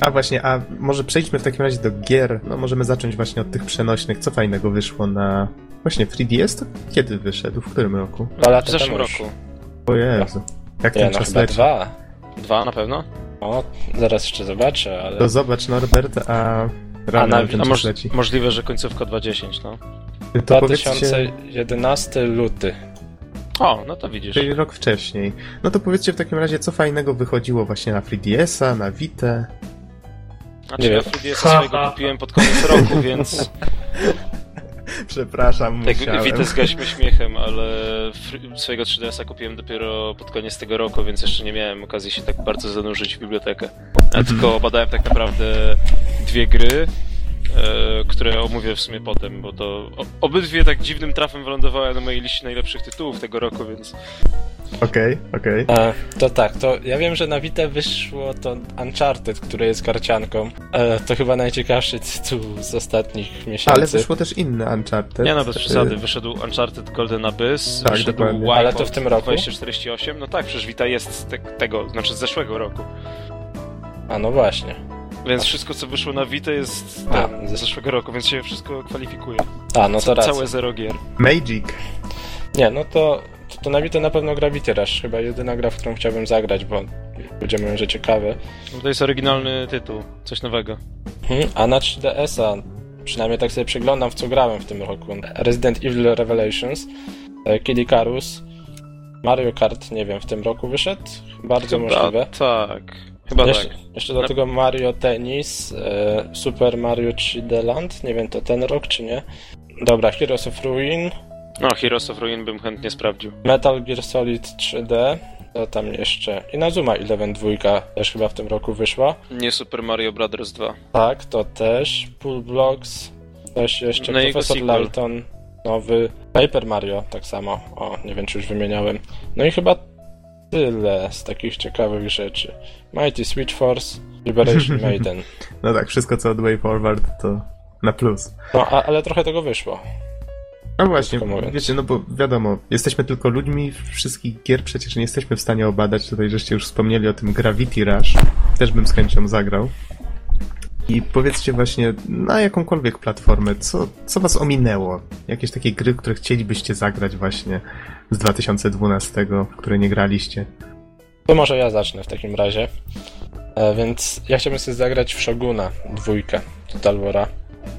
A właśnie, a może przejdźmy w takim razie do gier. No możemy zacząć właśnie od tych przenośnych. Co fajnego wyszło na... Właśnie trzy D S? To kiedy wyszedł? W którym roku? Dwa lata w zeszłym roku. Już. O Jezu. Jak ten czas leci? Dwa. Dwa na pewno? O, zaraz jeszcze zobaczę, ale... To zobacz Norbert, a... A, na, a moż, możliwe, że końcówka dwa tysiące dziesięć, no. To dwa tysiące jedenaście luty. O, no to widzisz. Czyli rok wcześniej. No to powiedzcie w takim razie, co fajnego wychodziło właśnie na trzy D S-a, na Vitę. Znaczy ja trzy D S-a swojego kupiłem pod koniec roku, więc... Przepraszam, tak, musiałem. Witę zgaśmy śmiechem, ale swojego trzy D S-a kupiłem dopiero pod koniec tego roku, więc jeszcze nie miałem okazji się tak bardzo zanurzyć w bibliotekę. Ja tylko badałem tak naprawdę dwie gry, które omówię w sumie potem, bo to obydwie tak dziwnym trafem wylądowały na mojej liście najlepszych tytułów tego roku, więc... Okej, okej. Okay. To tak, to ja wiem, że na Vita wyszło to Uncharted, które jest karcianką. E, to chyba najciekawszy tytuł z ostatnich miesięcy. Ale wyszło też inny Uncharted. Nie, no bez przesady. Wyszedł Uncharted Golden Abyss, tak, wyszedł Wipeout. Ale to w tym roku? dwa tysiące czterdzieści osiem. No tak, przecież Vita jest z te- tego, znaczy z zeszłego roku. A no właśnie. Więc wszystko, co wyszło na Vita jest ten, ze zeszłego roku, więc się wszystko kwalifikuje. A, no to racja. Całe zero gier. Magic. Nie, no to, to, to na Vita na pewno Gravity Rush. Chyba jedyna gra, w którą chciałbym zagrać, bo ludzie mówią, że ciekawe. No to jest oryginalny tytuł, coś nowego. Hmm, a na trzy D S-a, przynajmniej tak sobie przeglądam, w co grałem w tym roku. Resident Evil Revelations, Kid Icarus, Mario Kart, nie wiem, w tym roku wyszedł? Bardzo chyba możliwe. tak. Chyba jeszcze, tak. Jeszcze do tego Mario Tennis, e, Super Mario trzy D Land, nie wiem to ten rok czy nie. Dobra, Heroes of Ruin. No, Heroes of Ruin bym chętnie sprawdził. Metal Gear Solid trzy D, to tam jeszcze. I Inazuma Eleven dwa też chyba w tym roku wyszła. Nie Super Mario Brothers dwa. Tak, to też. Pool Blocks, też jeszcze. No Profesor Layton, nowy. Paper Mario, tak samo. O, nie wiem czy już wymieniałem. No i chyba tyle z takich ciekawych rzeczy. Mighty Switch Force, Liberation Maiden. No tak, wszystko co od Way Forward to na plus. No, a, ale trochę tego wyszło. No właśnie, wiecie, no bo wiadomo, jesteśmy tylko ludźmi, wszystkich gier przecież nie jesteśmy w stanie obadać. Tutaj żeście już wspomnieli o tym Gravity Rush. Też bym z chęcią zagrał. I powiedzcie właśnie, na jakąkolwiek platformę, co, co was ominęło? Jakieś takie gry, które chcielibyście zagrać właśnie z dwa tysiące dwunastego, w które nie graliście? To może ja zacznę w takim razie. E, więc ja chciałbym sobie zagrać w Shoguna dwójkę Total War'a.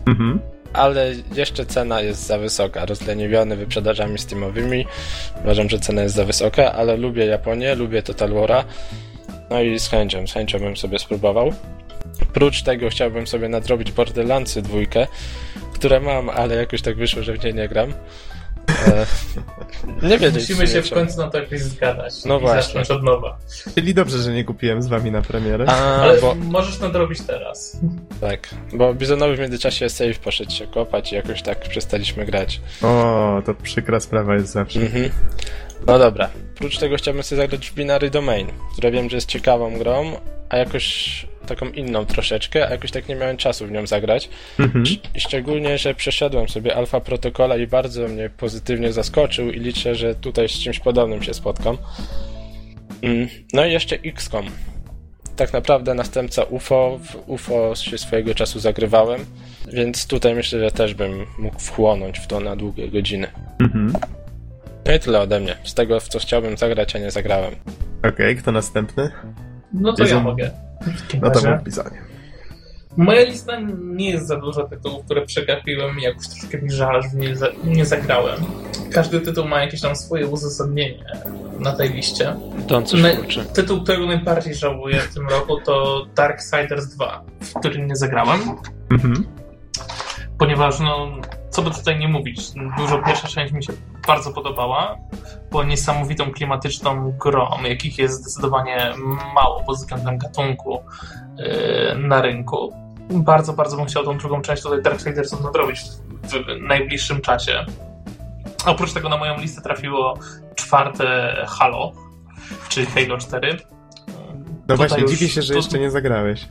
Mhm. Ale jeszcze cena jest za wysoka. Rozleniwiony wyprzedażami steamowymi. Uważam, że cena jest za wysoka, ale lubię Japonię, lubię Total War'a. No i z chęcią, z chęcią bym sobie spróbował. Prócz tego chciałbym sobie nadrobić Borderlandsy dwójkę, które mam, ale jakoś tak wyszło, że w niej nie gram. E, nie wiedzieć, musimy się w końcu na to jakoś zgadać. No i właśnie. Zacząć od nowa. Czyli dobrze, że nie kupiłem z wami na premierę. A, ale bo... możesz nadrobić teraz. Tak, bo Bizonowi w międzyczasie save poszedł się kopać i jakoś tak przestaliśmy grać. O, to przykra sprawa jest zawsze. Mhm. No dobra, prócz tego chciałbym sobie zagrać w Binary Domain, która wiem, że jest ciekawą grą, a jakoś taką inną troszeczkę, a jakoś tak nie miałem czasu w nią zagrać. Mhm. Szczególnie, że przeszedłem sobie Alpha Protocola i bardzo mnie pozytywnie zaskoczył i liczę, że tutaj z czymś podobnym się spotkam. No i jeszcze iks kom. Tak naprawdę następca U F O, w U F O się swojego czasu zagrywałem, więc tutaj myślę, że też bym mógł wchłonąć w to na długie godziny. Mhm. No i tyle ode mnie. Z tego, w co chciałbym zagrać, a nie zagrałem. Okej, okay, kto następny? No to Bizon. Ja mogę. No to mów, Bizonie. Moja lista nie jest za duża tytułów, które przegapiłem i jakoś troszkę mi żal, że nie, za, nie zagrałem. Każdy tytuł ma jakieś tam swoje uzasadnienie na tej liście. To on coś My, tytuł, którego najbardziej żałuję w tym roku, to Darksiders dwa, w którym nie zagrałem. Mhm. Ponieważ no... co by tutaj nie mówić, dużo pierwsza część mi się bardzo podobała, bo niesamowitą klimatyczną grą, jakich jest zdecydowanie mało pod względem gatunku yy, na rynku. Bardzo, bardzo bym chciał tą drugą część tutaj Darksidersów nadrobić w, w najbliższym czasie. Oprócz tego na moją listę trafiło czwarte Halo, czyli Halo cztery. No tutaj właśnie, już, dziwię się, że tu, jeszcze nie zagrałeś.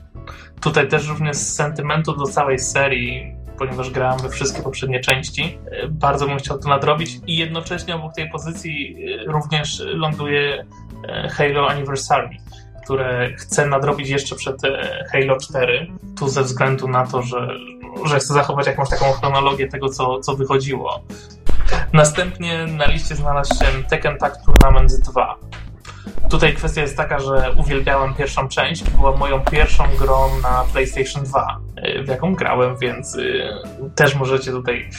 Tutaj też również z sentymentu do całej serii, ponieważ grałem we wszystkie poprzednie części. Bardzo bym chciał to nadrobić i jednocześnie obok tej pozycji również ląduje Halo Anniversary, które chcę nadrobić jeszcze przed Halo cztery. Tu ze względu na to, że, że chcę zachować jakąś taką chronologię tego, co, co wychodziło. Następnie na liście znalazł się Tekken Tag Tournament dwa. Tutaj kwestia jest taka, że uwielbiałem pierwszą część, była moją pierwszą grą na PlayStation dwa, w jaką grałem, więc też możecie tutaj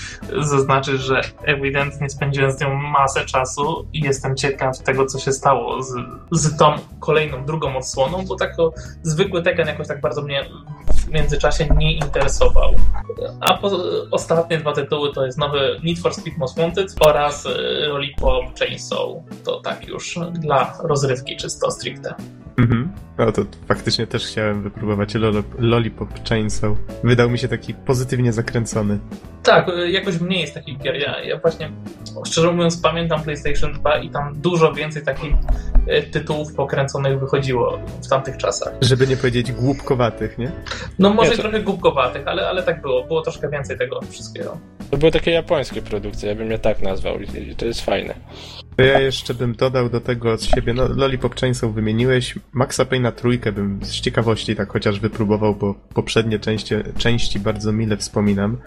zaznaczyć, że ewidentnie spędziłem z nią masę czasu i jestem ciekaw tego, co się stało z, z tą kolejną, drugą odsłoną, bo tak o, zwykły Tekken jakoś tak bardzo mnie w międzyczasie nie interesował. A po, ostatnie dwa tytuły to jest nowy Need for Speed Most Wanted oraz Lollipop Chainsaw. To tak już dla rozrywki czysto stricte. Mhm. No to faktycznie też chciałem wypróbować Lollipop Chainsaw. Wydał mi się taki pozytywnie zakręcony. Tak, jakoś mniej jest takich gier. Ja, ja właśnie, szczerze mówiąc, pamiętam PlayStation dwa i tam dużo więcej takich tytułów pokręconych wychodziło w tamtych czasach. Żeby nie powiedzieć głupkowatych, nie? No może nie, to... trochę głupkowatych, ale, ale tak było. Było troszkę więcej tego wszystkiego. To były takie japońskie produkcje, ja bym je tak nazwał. I to jest fajne. To ja jeszcze bym dodał do tego od siebie, no Lollipop Chainsaw wymieniłeś, Maxa Payne'a trójkę bym z ciekawości tak chociaż wypróbował, bo poprzednie części, części bardzo mile wspominam.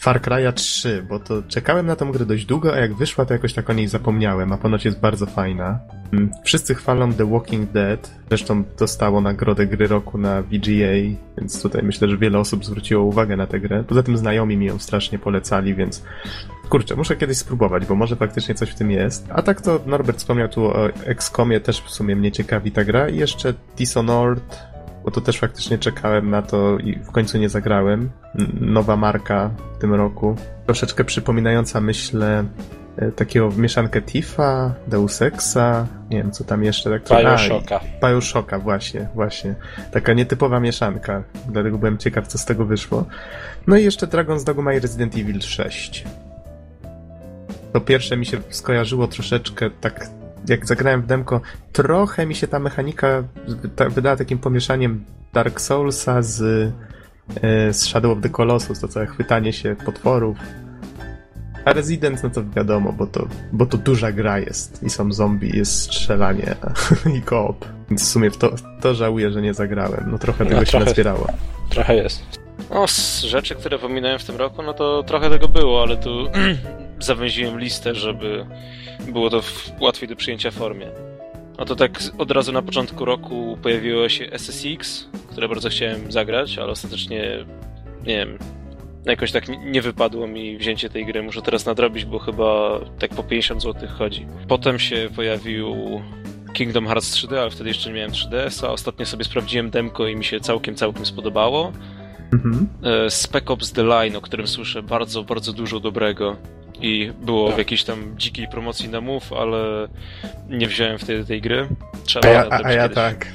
Far Cry'a trzy, bo to czekałem na tą grę dość długo, a jak wyszła, to jakoś tak o niej zapomniałem, a ponoć jest bardzo fajna. Wszyscy chwalą The Walking Dead, zresztą dostało nagrodę gry roku na V G A, więc tutaj myślę, że wiele osób zwróciło uwagę na tę grę. Poza tym znajomi mi ją strasznie polecali, więc kurczę, muszę kiedyś spróbować, bo może faktycznie coś w tym jest. A tak to Norbert wspomniał tu o iks komie, też w sumie mnie ciekawi ta gra. I jeszcze Dishonored, bo to też faktycznie czekałem na to i w końcu nie zagrałem. Nowa marka w tym roku. Troszeczkę przypominająca, myślę, takiego mieszankę Tifa, Deus Exa, nie wiem co tam jeszcze. Tak to... Bioshocka. Bioshocka, właśnie, właśnie. Taka nietypowa mieszanka, dlatego byłem ciekaw, co z tego wyszło. No i jeszcze Dragon's Dogma i Resident Evil sześć. To pierwsze mi się skojarzyło troszeczkę tak, jak zagrałem w demko, trochę mi się ta mechanika wydała takim pomieszaniem Dark Soulsa z, z Shadow of the Colossus, to całe chwytanie się potworów. A Resident, no to wiadomo, bo to, bo to duża gra jest i są zombie, jest strzelanie i koop. Więc w sumie to, to żałuję, że nie zagrałem. No trochę tego no, się trochę, nazbierało. Trochę jest. No, z rzeczy, które pominąłem w tym roku, no to trochę tego było, ale tu zawęziłem listę, żeby było to w łatwiej do przyjęcia formie. No to tak od razu na początku roku pojawiło się S S X, które bardzo chciałem zagrać, ale ostatecznie, nie wiem, jakoś tak nie wypadło mi wzięcie tej gry. Muszę teraz nadrobić, bo chyba tak po pięćdziesiąt złotych chodzi. Potem się pojawił Kingdom Hearts trzy D, ale wtedy jeszcze nie miałem trzy D S-a. Ostatnio sobie sprawdziłem demko i mi się całkiem, całkiem spodobało. Mhm. Spec Ops The Line, o którym słyszę bardzo, bardzo dużo dobrego. I było tak. W jakiejś tam dzikiej promocji na Move, ale nie wziąłem wtedy tej gry. Trzeba a ja, a, a ja tak.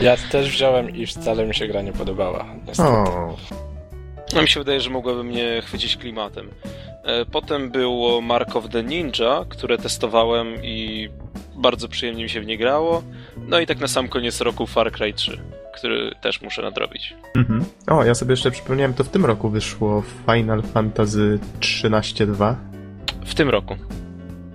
Ja też wziąłem i wcale mi się gra nie podobała. O. No mi się wydaje, że mogłaby mnie chwycić klimatem. Potem było Mark of the Ninja, które testowałem i bardzo przyjemnie mi się w nie grało. No i tak na sam koniec roku Far Cry trzy, który też muszę nadrobić. Mhm. O, ja sobie jeszcze przypomniałem, to w tym roku wyszło Final Fantasy trzynaście dwa. W tym roku.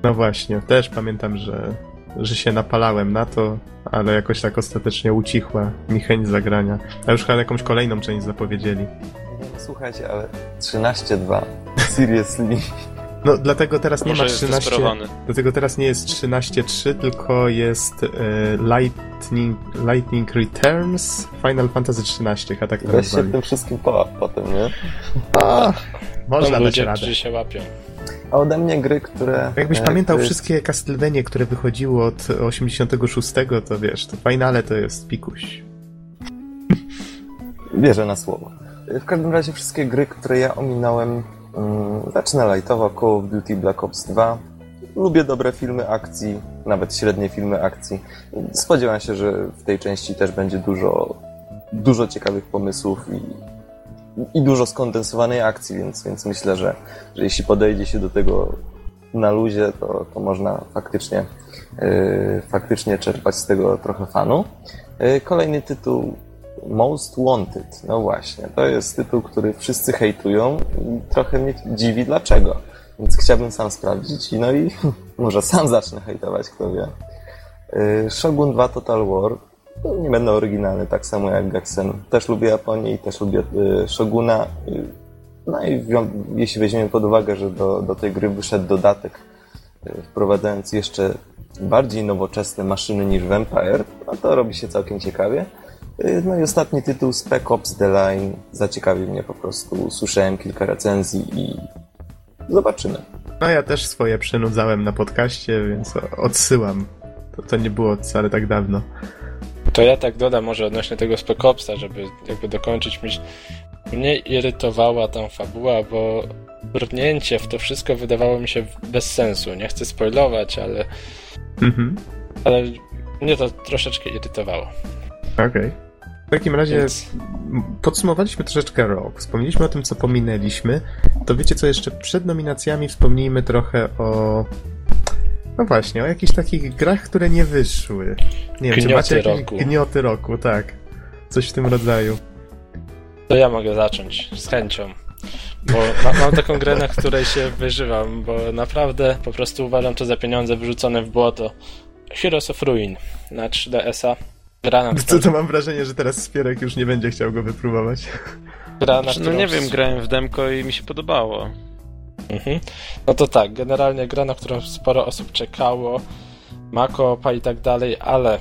No właśnie, też pamiętam, że, że się napalałem na to, ale jakoś tak ostatecznie ucichła mi chęć zagrania. A już chyba jakąś kolejną część zapowiedzieli. Słuchajcie, ale trzynaście dwa. Seriously. No dlatego teraz nie Może ma trzynaście. Dlatego teraz nie jest trzynaście trzy, tylko jest e, Lightning, Lightning Returns Final Fantasy trzynaście. A tak to weź się w tym wszystkim poław potem, nie? A, można dać radę. Się łapią. A ode mnie gry, które... Jakbyś e, pamiętał które... wszystkie Castlevanie, które wychodziło od osiemdziesiątego szóstego, to wiesz, to finale to jest pikuś. Wierzę na słowo. W każdym razie wszystkie gry, które ja ominąłem, hmm, zacznę lightowo, Call of Duty Black Ops dwa. Lubię dobre filmy akcji, nawet średnie filmy akcji. Spodziewam się, że w tej części też będzie dużo, dużo ciekawych pomysłów i, i dużo skondensowanej akcji, więc, więc myślę, że, że jeśli podejdzie się do tego na luzie, to, to można faktycznie, yy, faktycznie czerpać z tego trochę fanu. Yy, kolejny tytuł Most Wanted, no właśnie, to jest tytuł, który wszyscy hejtują i trochę mnie dziwi dlaczego, więc chciałbym sam sprawdzić, no i może sam zacznę hejtować, kto wie. Shogun dwa Total War, nie będę oryginalny, tak samo jak Gekson, też lubię Japonię i też lubię Shoguna, no i jeśli weźmiemy pod uwagę, że do, do tej gry wyszedł dodatek, wprowadzając jeszcze bardziej nowoczesne maszyny niż Vampire, no to robi się całkiem ciekawie. No i ostatni tytuł, Spec Ops The Line, zaciekawił mnie po prostu, słyszałem kilka recenzji i zobaczymy. No ja też swoje przynudzałem na podcaście, więc odsyłam, to, to nie było wcale tak dawno. To ja tak dodam może odnośnie tego Spec Opsa, żeby jakby dokończyć, mnie irytowała tam fabuła, bo brnięcie w to wszystko wydawało mi się bez sensu, nie chcę spoilować, ale, mhm. ale mnie to troszeczkę irytowało. Okej. Okay. W takim razie Więc... podsumowaliśmy troszeczkę rok, wspomnieliśmy o tym, co pominęliśmy, to wiecie co, jeszcze przed nominacjami wspomnijmy trochę o, no właśnie, o jakichś takich grach, które nie wyszły. Nie wiem, czy macie jakieś gnioty roku, tak, coś w tym rodzaju. To ja mogę zacząć, z chęcią, bo ma, mam taką grę, na której się wyżywam, bo naprawdę po prostu uważam to za pieniądze wyrzucone w błoto. Heroes of Ruin na trzy D S-a. Co to mam wrażenie, że teraz Spierek już nie będzie chciał go wypróbować. Gra na którą... No nie wiem, grałem w demko i mi się podobało. Mhm. No to tak, generalnie gra, na którą sporo osób czekało, ma koopa i tak dalej, ale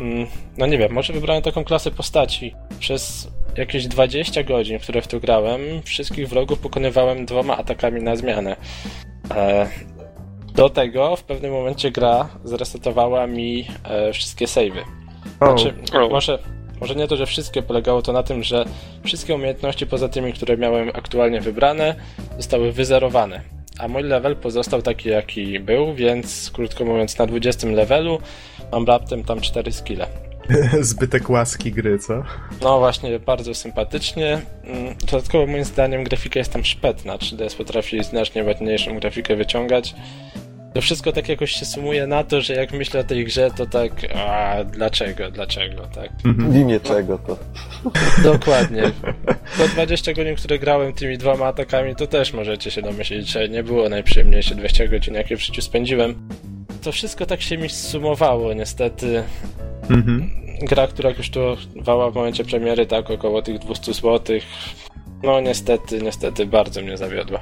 mm, no nie wiem, może wybrałem taką klasę postaci. Przez jakieś dwadzieścia godzin, które w to grałem, wszystkich wrogów pokonywałem dwoma atakami na zmianę. E, do tego w pewnym momencie gra zresetowała mi e, wszystkie save'y. Znaczy, oh. może, może nie to, że wszystkie, polegało to na tym, że wszystkie umiejętności poza tymi, które miałem aktualnie wybrane, zostały wyzerowane, a mój level pozostał taki, jaki był, więc krótko mówiąc na dwudziestym levelu mam raptem tam cztery skille. Zbytek łaski gry, co? No właśnie, bardzo sympatycznie. Dodatkowo moim zdaniem grafika jest tam szpetna, trzy D S potrafi znacznie ładniejszą grafikę wyciągać. to wszystko tak jakoś się sumuje na to, że jak myślę o tej grze, to tak a, dlaczego, dlaczego, tak? W imię czego to? Dokładnie. Po dwudziestu godzin, które grałem tymi dwoma atakami, to też możecie się domyślić, że nie było najprzyjemniejsze dwudziestu godzin, jakie w życiu spędziłem. To wszystko tak się mi zsumowało, niestety. Mhm. Gra, która kosztowała w momencie premiery tak około tych dwieście złotych, no niestety, niestety bardzo mnie zawiodła.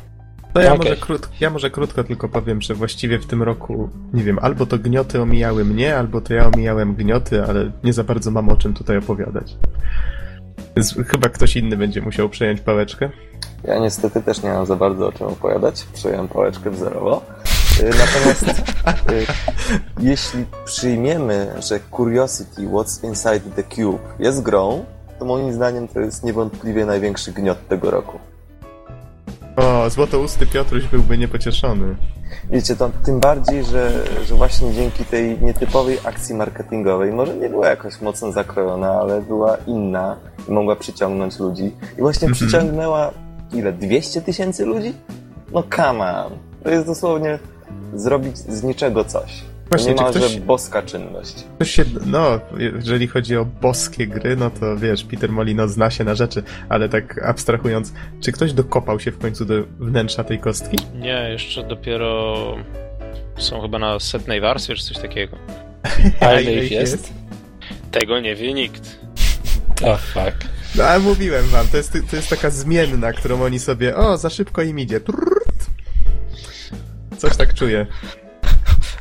No ja, okay. może krótko, ja może krótko tylko powiem, że właściwie w tym roku, nie wiem, albo to gnioty omijały mnie, albo to ja omijałem gnioty, ale nie za bardzo mam o czym tutaj opowiadać. Więc chyba ktoś inny będzie musiał przejąć pałeczkę. Ja niestety też nie mam za bardzo o czym opowiadać, przejąłem pałeczkę wzorowo. Natomiast y, jeśli przyjmiemy, że Curiosity What's Inside the Cube jest grą, to moim zdaniem to jest niewątpliwie największy gniot tego roku. O, złotousty Piotruś byłby niepocieszony. Wiecie, to tym bardziej, że, że właśnie dzięki tej nietypowej akcji marketingowej, może nie była jakoś mocno zakrojona, ale była inna i mogła przyciągnąć ludzi. I właśnie mm-hmm. przyciągnęła, ile, dwieście tysięcy ludzi? No come on. To jest dosłownie zrobić z niczego coś. Właśnie, niemalże ktoś, boska czynność. Ktoś się, no, jeżeli chodzi o boskie gry, no to wiesz, Peter Molino zna się na rzeczy, ale tak abstrahując, czy ktoś dokopał się w końcu do wnętrza tej kostki? Nie, jeszcze dopiero są chyba na setnej warstwie, czy coś takiego. Ale ich jest? jest? Tego nie wie nikt. Oh fuck. No, ale mówiłem wam, to jest, to jest taka zmienna, którą oni sobie, o, za szybko im idzie. Trrrt. Coś tak czuję.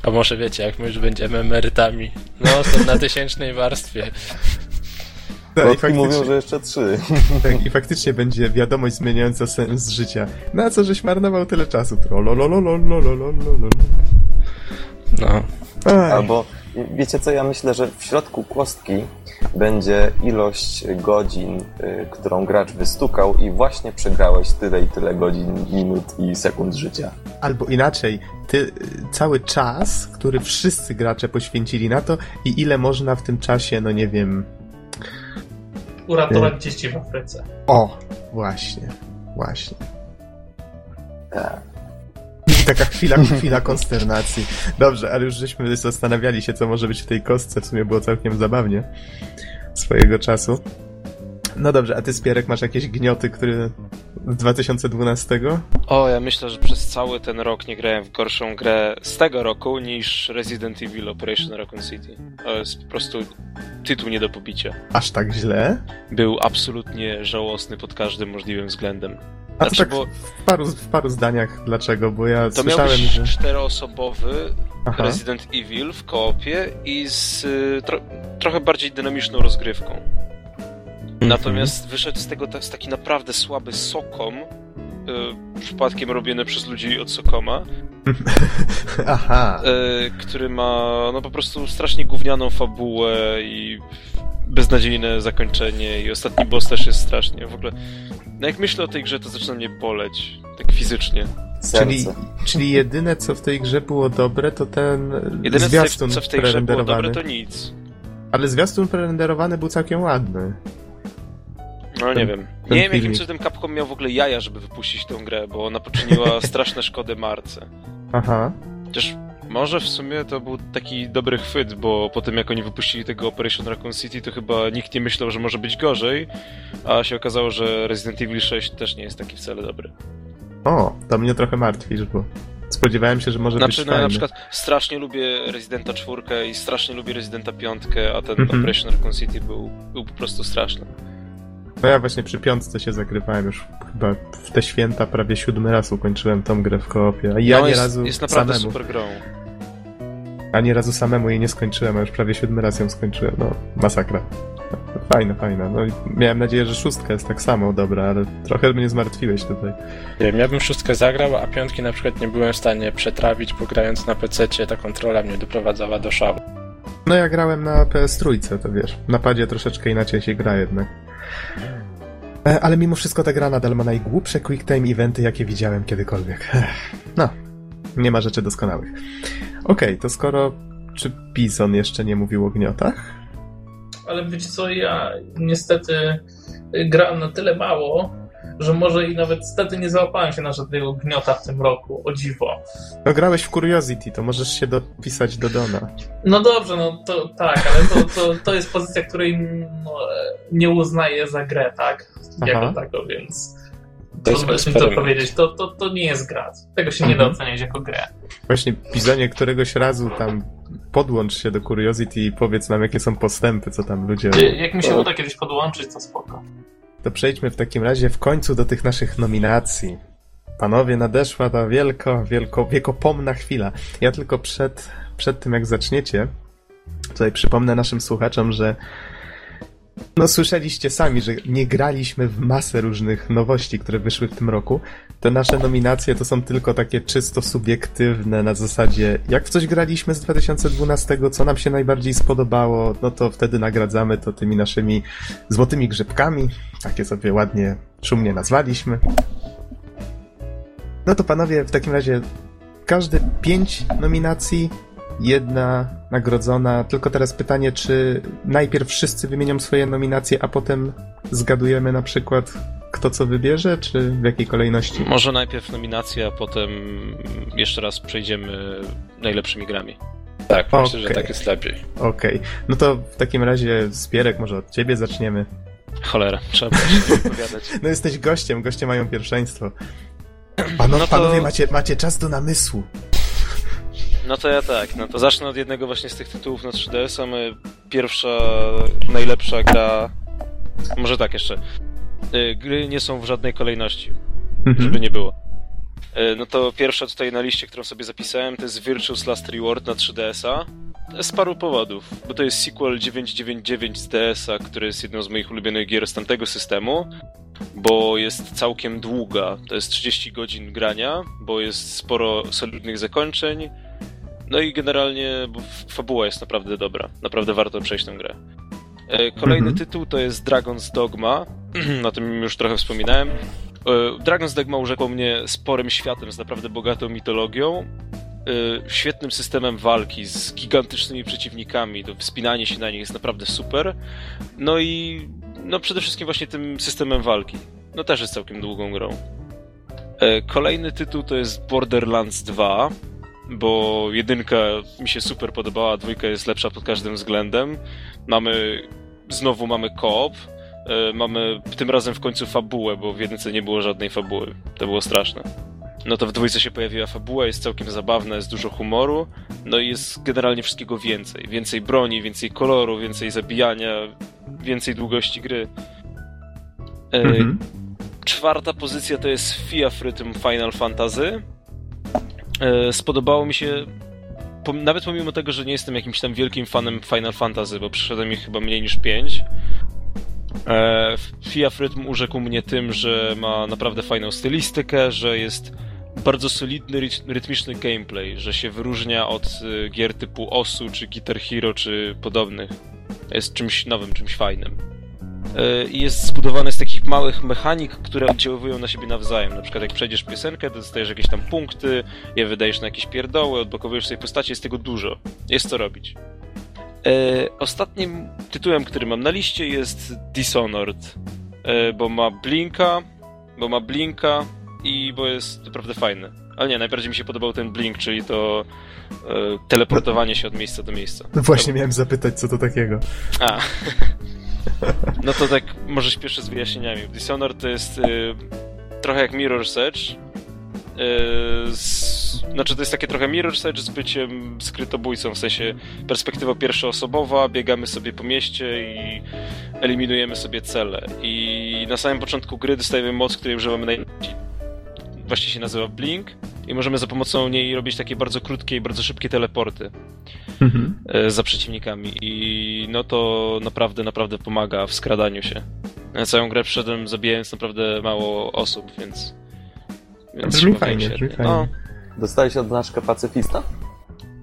A może wiecie, jak my już będziemy emerytami. No, są na tysięcznej warstwie. No, no, i faktycznie, mówią, że jeszcze trzy. Tak, i faktycznie będzie wiadomość zmieniająca sens życia. Na co żeś marnował tyle czasu? Trololololololololololol. No. Aj. Albo, wiecie co, ja myślę, że w środku kostki będzie ilość godzin, y, którą gracz wystukał i właśnie przegrałeś tyle i tyle godzin, minut i sekund życia. Albo inaczej, ty, cały czas, który wszyscy gracze poświęcili na to i ile można w tym czasie, no nie wiem... uratować dzieci w Afryce. O, właśnie, właśnie. Tak. Taka chwila, chwila konsternacji. Dobrze, ale już żeśmy zastanawiali się, co może być w tej kostce. W sumie było całkiem zabawnie swojego czasu. No dobrze, a ty, Spierek, masz jakieś gnioty, które z dwa tysiące dwunastego? O, ja myślę, że przez cały ten rok nie grałem w gorszą grę z tego roku niż Resident Evil Operation Raccoon City. To jest po prostu tytuł nie do pobicia. Aż tak źle? Był absolutnie żałosny pod każdym możliwym względem. A znaczy, tak bo... w, paru, w paru zdaniach dlaczego, bo ja to słyszałem, miał że... To czteroosobowy Aha. Resident Evil w koopie i z tro... trochę bardziej dynamiczną rozgrywką. Mm-hmm. Natomiast wyszedł z tego ta, z taki naprawdę słaby Sokom, yy, przypadkiem robiony przez ludzi od Sokoma, Aha. Yy, który ma no po prostu strasznie gównianą fabułę i... beznadziejne zakończenie i ostatni boss też jest strasznie. W ogóle, no jak myślę o tej grze, to zaczyna mnie boleć, tak fizycznie. Czyli, czyli jedyne, co w tej grze było dobre, to ten jedyne, zwiastun co w tej grze było dobre, to nic. Ale zwiastun prerenderowany był całkiem ładny. No ten, nie wiem. Nie wiem, jakim cudem Capcom miał w ogóle jaja, żeby wypuścić tę grę, bo ona poczyniła straszne szkody marce. Aha. Chociaż... może w sumie to był taki dobry chwyt, bo po tym jak oni wypuścili tego Operation Raccoon City, to chyba nikt nie myślał, że może być gorzej, a się okazało, że Resident Evil sześć też nie jest taki wcale dobry. O, to mnie trochę martwisz, bo spodziewałem się, że może znaczy, być fajny. No, ja na przykład strasznie lubię Residenta czwórkę i strasznie lubię Residenta piątkę, a ten mm-hmm. Operation Raccoon City był, był po prostu straszny. No ja właśnie przy piątce się zagrywałem już chyba w te święta, prawie siódmy raz ukończyłem tą grę w koopie. A ja no nie jest, razu jest naprawdę samemu. Super grą. Ani razu samemu jej nie skończyłem, a już prawie siódmy raz ją skończyłem. No, masakra. Fajna, fajna. No, miałem nadzieję, że szóstka jest tak samo dobra, ale trochę mnie zmartwiłeś tutaj. Nie wiem, ja bym szóstkę zagrał, a piątki na przykład nie byłem w stanie przetrawić, bo grając na pececie ta kontrola mnie doprowadzała do szału. No ja grałem na P S trzy, to wiesz, na padzie troszeczkę inaczej się gra jednak. Ale mimo wszystko ta gra nadal ma najgłupsze quick time eventy, jakie widziałem kiedykolwiek. No, nie ma rzeczy doskonałych. Okej, okay, to skoro... Czy Bizon jeszcze nie mówił o gniotach? Ale wiecie co, ja niestety grałem na tyle mało, że może i nawet wtedy nie załapałem się na żadnego gniota w tym roku, o dziwo. No grałeś w Curiosity, to możesz się dopisać do Dona. No dobrze, no to tak, ale to, to, to jest pozycja, której no, nie uznaję za grę, tak? Jako Aha. taką, więc... Trudno się to powiedzieć, to, to, to nie jest gra. Tego się nie da oceniać jako grę. Właśnie, Bizonie, któregoś razu tam podłącz się do Curiosity i powiedz nam, jakie są postępy, co tam ludzie... Jak mi się uda kiedyś podłączyć, to spoko. To przejdźmy w takim razie w końcu do tych naszych nominacji. Panowie, nadeszła ta wielko, wielko, wiekopomna chwila. Ja tylko przed, przed tym, jak zaczniecie, tutaj przypomnę naszym słuchaczom, że no słyszeliście sami, że nie graliśmy w masę różnych nowości, które wyszły w tym roku. Te nasze nominacje to są tylko takie czysto subiektywne na zasadzie, jak w coś graliśmy z dwa tysiące dwunastego, co nam się najbardziej spodobało, no to wtedy nagradzamy to tymi naszymi złotymi grzybkami, takie sobie ładnie, szumnie nazwaliśmy. No to panowie, w takim razie każdy pięć nominacji, jedna nagrodzona. Tylko teraz pytanie, czy najpierw wszyscy wymienią swoje nominacje, a potem zgadujemy na przykład, kto co wybierze, czy w jakiej kolejności? Może najpierw nominacje, a potem jeszcze raz przejdziemy najlepszymi grami. Tak, okay. Myślę, że tak jest lepiej. Okej, okay. No to w takim razie Spierek, może od ciebie zaczniemy. Cholera, trzeba się wypowiadać. No jesteś gościem, goście mają pierwszeństwo. Panowie, no to... panowie macie, macie czas do namysłu. No to ja tak, no to zacznę od jednego właśnie z tych tytułów na trzy D S-a. Pierwsza, najlepsza gra... Może tak jeszcze. Gry nie są w żadnej kolejności, żeby nie było. No to pierwsza tutaj na liście, którą sobie zapisałem, to jest Virtue's Last Reward na trzy D S-a. Z paru powodów, bo to jest sequel dziewięć dziewięć dziewięć z D S-a, który jest jedną z moich ulubionych gier z tamtego systemu, bo jest całkiem długa. To jest trzydzieści godzin grania, bo jest sporo solidnych zakończeń. No i generalnie fabuła jest naprawdę dobra. Naprawdę warto przejść tę grę. Kolejny mm-hmm. tytuł to jest Dragon's Dogma. O tym już trochę wspominałem. Dragon's Dogma urzekło mnie sporym światem z naprawdę bogatą mitologią. Świetnym systemem walki z gigantycznymi przeciwnikami. To wspinanie się na nich jest naprawdę super. No i no przede wszystkim właśnie tym systemem walki. No też jest całkiem długą grą. Kolejny tytuł to jest Borderlands dwa. Bo jedynka mi się super podobała, dwójka jest lepsza pod każdym względem. Mamy, znowu mamy koop, mamy tym razem w końcu fabułę, bo w jedynce nie było żadnej fabuły, to było straszne. No to w dwójce się pojawiła fabuła, jest całkiem zabawna, jest dużo humoru, no i jest generalnie wszystkiego więcej. Więcej broni, więcej koloru, więcej zabijania, więcej długości gry. Mhm. Czwarta pozycja to jest F I A F Rhythm Final Fantasy. Spodobało mi się, nawet pomimo tego, że nie jestem jakimś tam wielkim fanem Final Fantasy, bo przeszedłem ich chyba mniej niż pięć. F I A F Rhythm urzekł mnie tym, że ma naprawdę fajną stylistykę, że jest bardzo solidny, rytmiczny gameplay, że się wyróżnia od gier typu Osu, czy Guitar Hero, czy podobnych. Jest czymś nowym, czymś fajnym. I jest zbudowany z takich małych mechanik, które oddziaływują na siebie nawzajem. Na przykład jak przejdziesz piosenkę, to dostajesz jakieś tam punkty, je wydajesz na jakieś pierdoły, odblokowujesz sobie postacie, jest tego dużo. Jest co robić. E, ostatnim tytułem, który mam na liście, jest Dishonored, e, bo ma Blinka, bo ma Blinka i bo jest naprawdę fajny. Ale nie, najbardziej mi się podobał ten Blink, czyli to e, teleportowanie się od miejsca do miejsca. No właśnie miałem zapytać, co to takiego. A... No to tak, może śpieszę z wyjaśnieniami. Dishonored to jest y, trochę jak Mirror's Edge. Y, z, znaczy to jest takie trochę Mirror's Edge z byciem skrytobójcą, w sensie perspektywa pierwszoosobowa, biegamy sobie po mieście i eliminujemy sobie cele. I na samym początku gry dostajemy moc, której używamy najczęściej. Właśnie się nazywa Blink i możemy za pomocą niej robić takie bardzo krótkie i bardzo szybkie teleporty mhm. za przeciwnikami i no to naprawdę, naprawdę pomaga w skradaniu się. Na całą grę przyszedłem zabijając naprawdę mało osób, więc... więc brzmi fajnie, brzmi fajnie. No. Dostałeś odznaczkę pacyfista?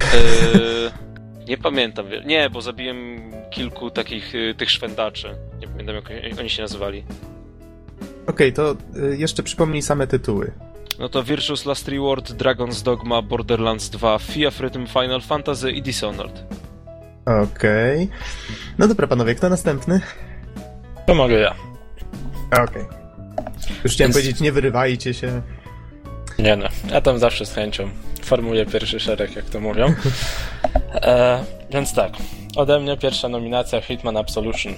Yy, nie pamiętam, nie, bo zabiłem kilku takich tych szwędaczy, nie pamiętam jak oni się nazywali. Okej, okay, to jeszcze przypomnij same tytuły. No to Virtue's Last Reward, Dragon's Dogma, Borderlands dwa, F I A F Rhythm Final Fantasy i Dishonored. Okej. Okay. No dobra panowie, kto następny? To mogę ja. Okej. Okay. Już chciałem Więc... powiedzieć, nie wyrywajcie się. Nie no, ja tam zawsze z chęcią formuję pierwszy szereg, jak to mówią. E, więc tak, ode mnie pierwsza nominacja Hitman Absolution.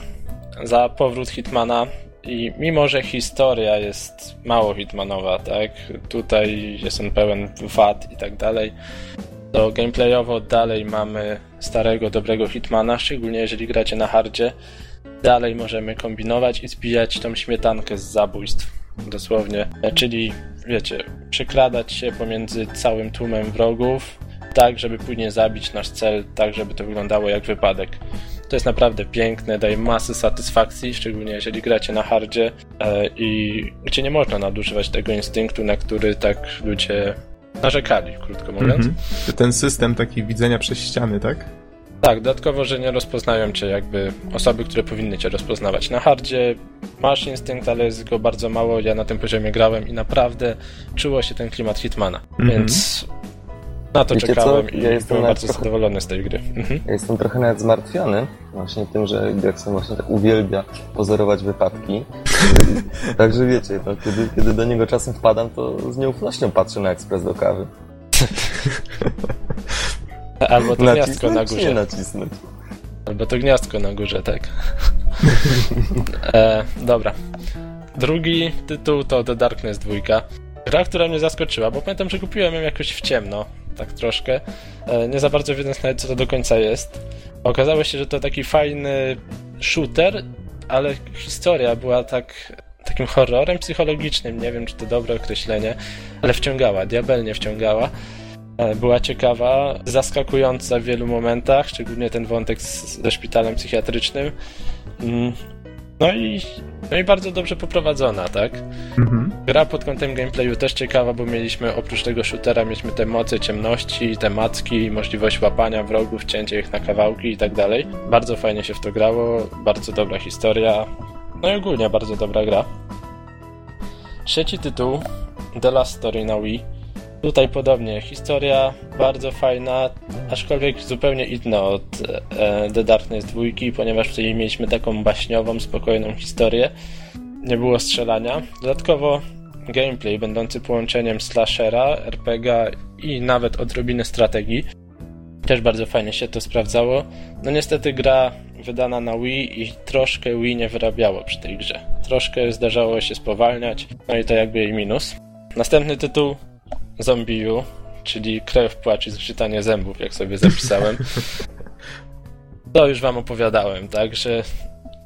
Za powrót Hitmana i mimo, że historia jest mało hitmanowa, tak, tutaj jest on pełen wad i tak dalej, to gameplayowo dalej mamy starego, dobrego Hitmana, szczególnie jeżeli gracie na hardzie. Dalej możemy kombinować i zbijać tą śmietankę z zabójstw, dosłownie, czyli wiecie, przekradać się pomiędzy całym tłumem wrogów, tak żeby później zabić nasz cel, tak żeby to wyglądało jak wypadek. To jest naprawdę piękne, daje masę satysfakcji, szczególnie jeżeli gracie na hardzie e, i gdzie nie można nadużywać tego instynktu, na który tak ludzie narzekali, krótko mówiąc. Mm-hmm. Ten system taki widzenia przez ściany, tak? Tak, dodatkowo, że nie rozpoznają cię jakby osoby, które powinny cię rozpoznawać. Na hardzie masz instynkt, ale jest go bardzo mało. Ja na tym poziomie grałem i naprawdę czuło się ten klimat Hitmana, mm-hmm. więc na to Wiecie czekałem co? i ja byłem bardzo trochę... zadowolony z tej gry. Mhm. Ja jestem trochę nawet zmartwiony właśnie tym, że Jackson właśnie tak uwielbia pozorować wypadki. Także wiecie, no, kiedy, kiedy do niego czasem wpadam, to z nieufnością patrzę na ekspres do kawy. Albo to nacisnąć, gniazdko na górze. Nacisnąć. Albo to gniazdko na górze, tak. e, dobra. Drugi tytuł to The Darkness dwa. Gra, która mnie zaskoczyła, bo pamiętam, że kupiłem ją jakoś w ciemno, tak troszkę. E, nie za bardzo wiedząc nawet, co to do końca jest. Okazało się, że to taki fajny shooter, ale historia była tak... takim horrorem psychologicznym. Nie wiem, czy to dobre określenie, ale wciągała, diabelnie wciągała. Była ciekawa, zaskakująca w wielu momentach, szczególnie ten wątek z, ze szpitalem psychiatrycznym. No i, no i bardzo dobrze poprowadzona, tak? Mhm. Gra pod kątem gameplayu też ciekawa, bo mieliśmy oprócz tego shootera, mieliśmy te moce ciemności, te macki, możliwość łapania wrogów, cięcia ich na kawałki i tak dalej. Bardzo fajnie się w to grało, bardzo dobra historia, no i ogólnie bardzo dobra gra. Trzeci tytuł, The Last Story na Wii. Tutaj podobnie, historia bardzo fajna, aczkolwiek zupełnie inna od e, The Darkness dwa, ponieważ w tej mieliśmy taką baśniową, spokojną historię. Nie było strzelania. Dodatkowo gameplay będący połączeniem slashera, er pe gie a i nawet odrobiny strategii. Też bardzo fajnie się to sprawdzało. No niestety gra wydana na Wii i troszkę Wii nie wyrabiało przy tej grze. Troszkę zdarzało się spowalniać, no i to jakby jej minus. Następny tytuł Zombie U, czyli krew, płacz i zgrzytanie zębów, jak sobie zapisałem. To już wam opowiadałem, tak, że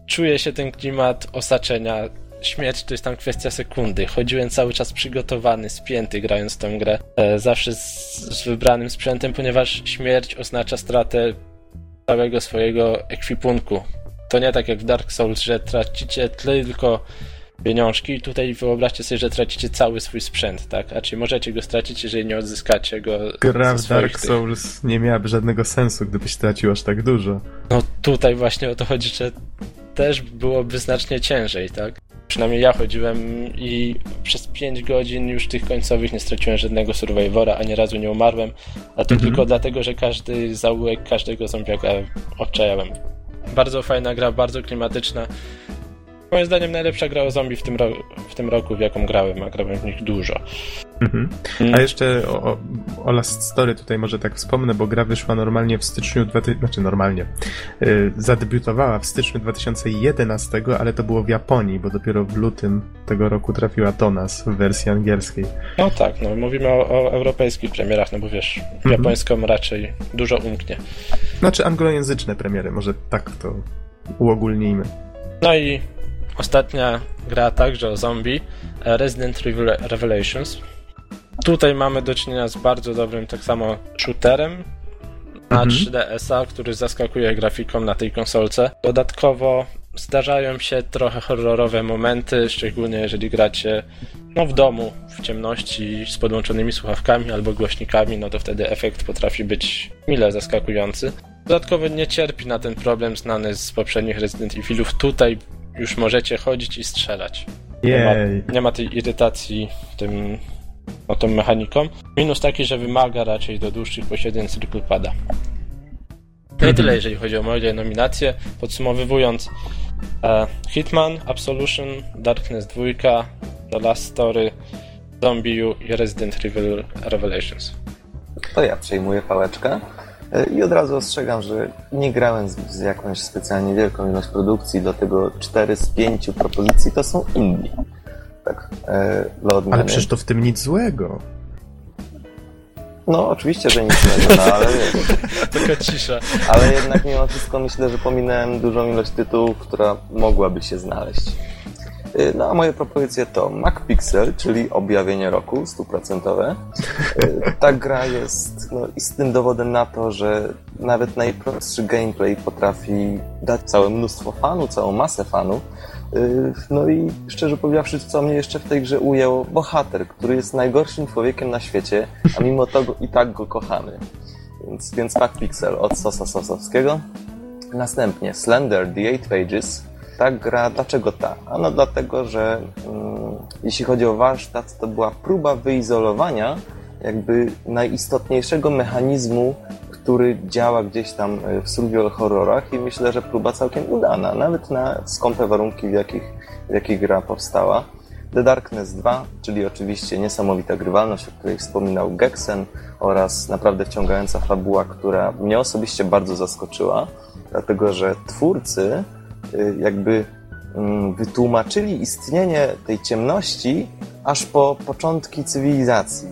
czuje się ten klimat osaczenia. Śmierć to jest tam kwestia sekundy. Chodziłem cały czas przygotowany, spięty, grając tą grę. E, zawsze z, z wybranym sprzętem, ponieważ śmierć oznacza stratę całego swojego ekwipunku. To nie tak jak w Dark Souls, że tracicie tylko pieniążki. Tutaj wyobraźcie sobie, że tracicie cały swój sprzęt, tak? A czy możecie go stracić, jeżeli nie odzyskacie go? Gra w Dark Souls nie miałaby żadnego sensu, gdybyś stracił aż tak dużo. No tutaj właśnie o to chodzi, że też byłoby znacznie ciężej, tak? Przynajmniej ja chodziłem i przez pięć godzin już tych końcowych nie straciłem żadnego survivora, ani razu nie umarłem, a to mm-hmm. tylko dlatego, że każdy zaułek, każdego zombiaka odczajałem. Bardzo fajna gra, bardzo klimatyczna. Moim zdaniem najlepsza gra o zombie w tym, ro- w tym roku, w jaką grałem, a grałem w nich dużo. Mhm. A jeszcze o, o Last Story tutaj może tak wspomnę, bo gra wyszła normalnie w styczniu, dwa tysiące, znaczy normalnie, yy, zadebiutowała w styczniu dwa tysiące jedenastego, ale to było w Japonii, bo dopiero w lutym tego roku trafiła do nas w wersji angielskiej. No tak, no mówimy o, o europejskich premierach, no bo wiesz, mhm. japońską raczej dużo umknie. Znaczy anglojęzyczne premiery, może tak to uogólnijmy. No i ostatnia gra także o zombie, Resident Evil Revelations. Tutaj mamy do czynienia z bardzo dobrym, tak samo, shooterem na mhm. trzy D S a, który zaskakuje grafiką na tej konsolce. Dodatkowo zdarzają się trochę horrorowe momenty, szczególnie jeżeli gracie no, w domu, w ciemności, z podłączonymi słuchawkami albo głośnikami, no to wtedy efekt potrafi być mile zaskakujący. Dodatkowo nie cierpi na ten problem znany z poprzednich Resident Evilów. Tutaj już możecie chodzić i strzelać. Nie ma, nie ma tej irytacji tym, no, tą mechaniką. Minus taki, że wymaga raczej do dłuższych posiedzeń circlepada. No i tyle, jeżeli chodzi o moje nominacje. Podsumowując, uh, Hitman, Absolution, Darkness dwa, The Last Story, Zombie U i Resident Evil Revelations. To ja przejmuję pałeczkę i od razu ostrzegam, że nie grałem z, z jakąś specjalnie wielką ilość produkcji, dlatego cztery z pięciu propozycji to są indie. Tak, e, ale przecież to w tym nic złego. No, oczywiście, że nic złego, no, ale taka cisza. Ale jednak mimo wszystko myślę, że pominąłem dużą ilość tytułów, która mogłaby się znaleźć. No a moje propozycje to MacPixel, czyli objawienie roku, stuprocentowe. Ta gra jest no, istnym dowodem na to, że nawet najprostszy gameplay potrafi dać całe mnóstwo fanów, całą masę fanów. No i szczerze powiedziawszy, co mnie jeszcze w tej grze ujęło, bohater, który jest najgorszym człowiekiem na świecie, a mimo to i tak go kochamy. Więc, więc MacPixel od Sosa Sosowskiego. Następnie Slender The Eight Pages. Ta gra, dlaczego ta? Ano dlatego, że mm, jeśli chodzi o warsztat, to była próba wyizolowania jakby najistotniejszego mechanizmu, który działa gdzieś tam w survival horrorach i myślę, że próba całkiem udana, nawet na skąpe warunki, w jakich, w jakich gra powstała. The Darkness dwa, czyli oczywiście niesamowita grywalność, o której wspominał Gekson oraz naprawdę wciągająca fabuła, która mnie osobiście bardzo zaskoczyła, dlatego że twórcy jakby wytłumaczyli istnienie tej ciemności aż po początki cywilizacji.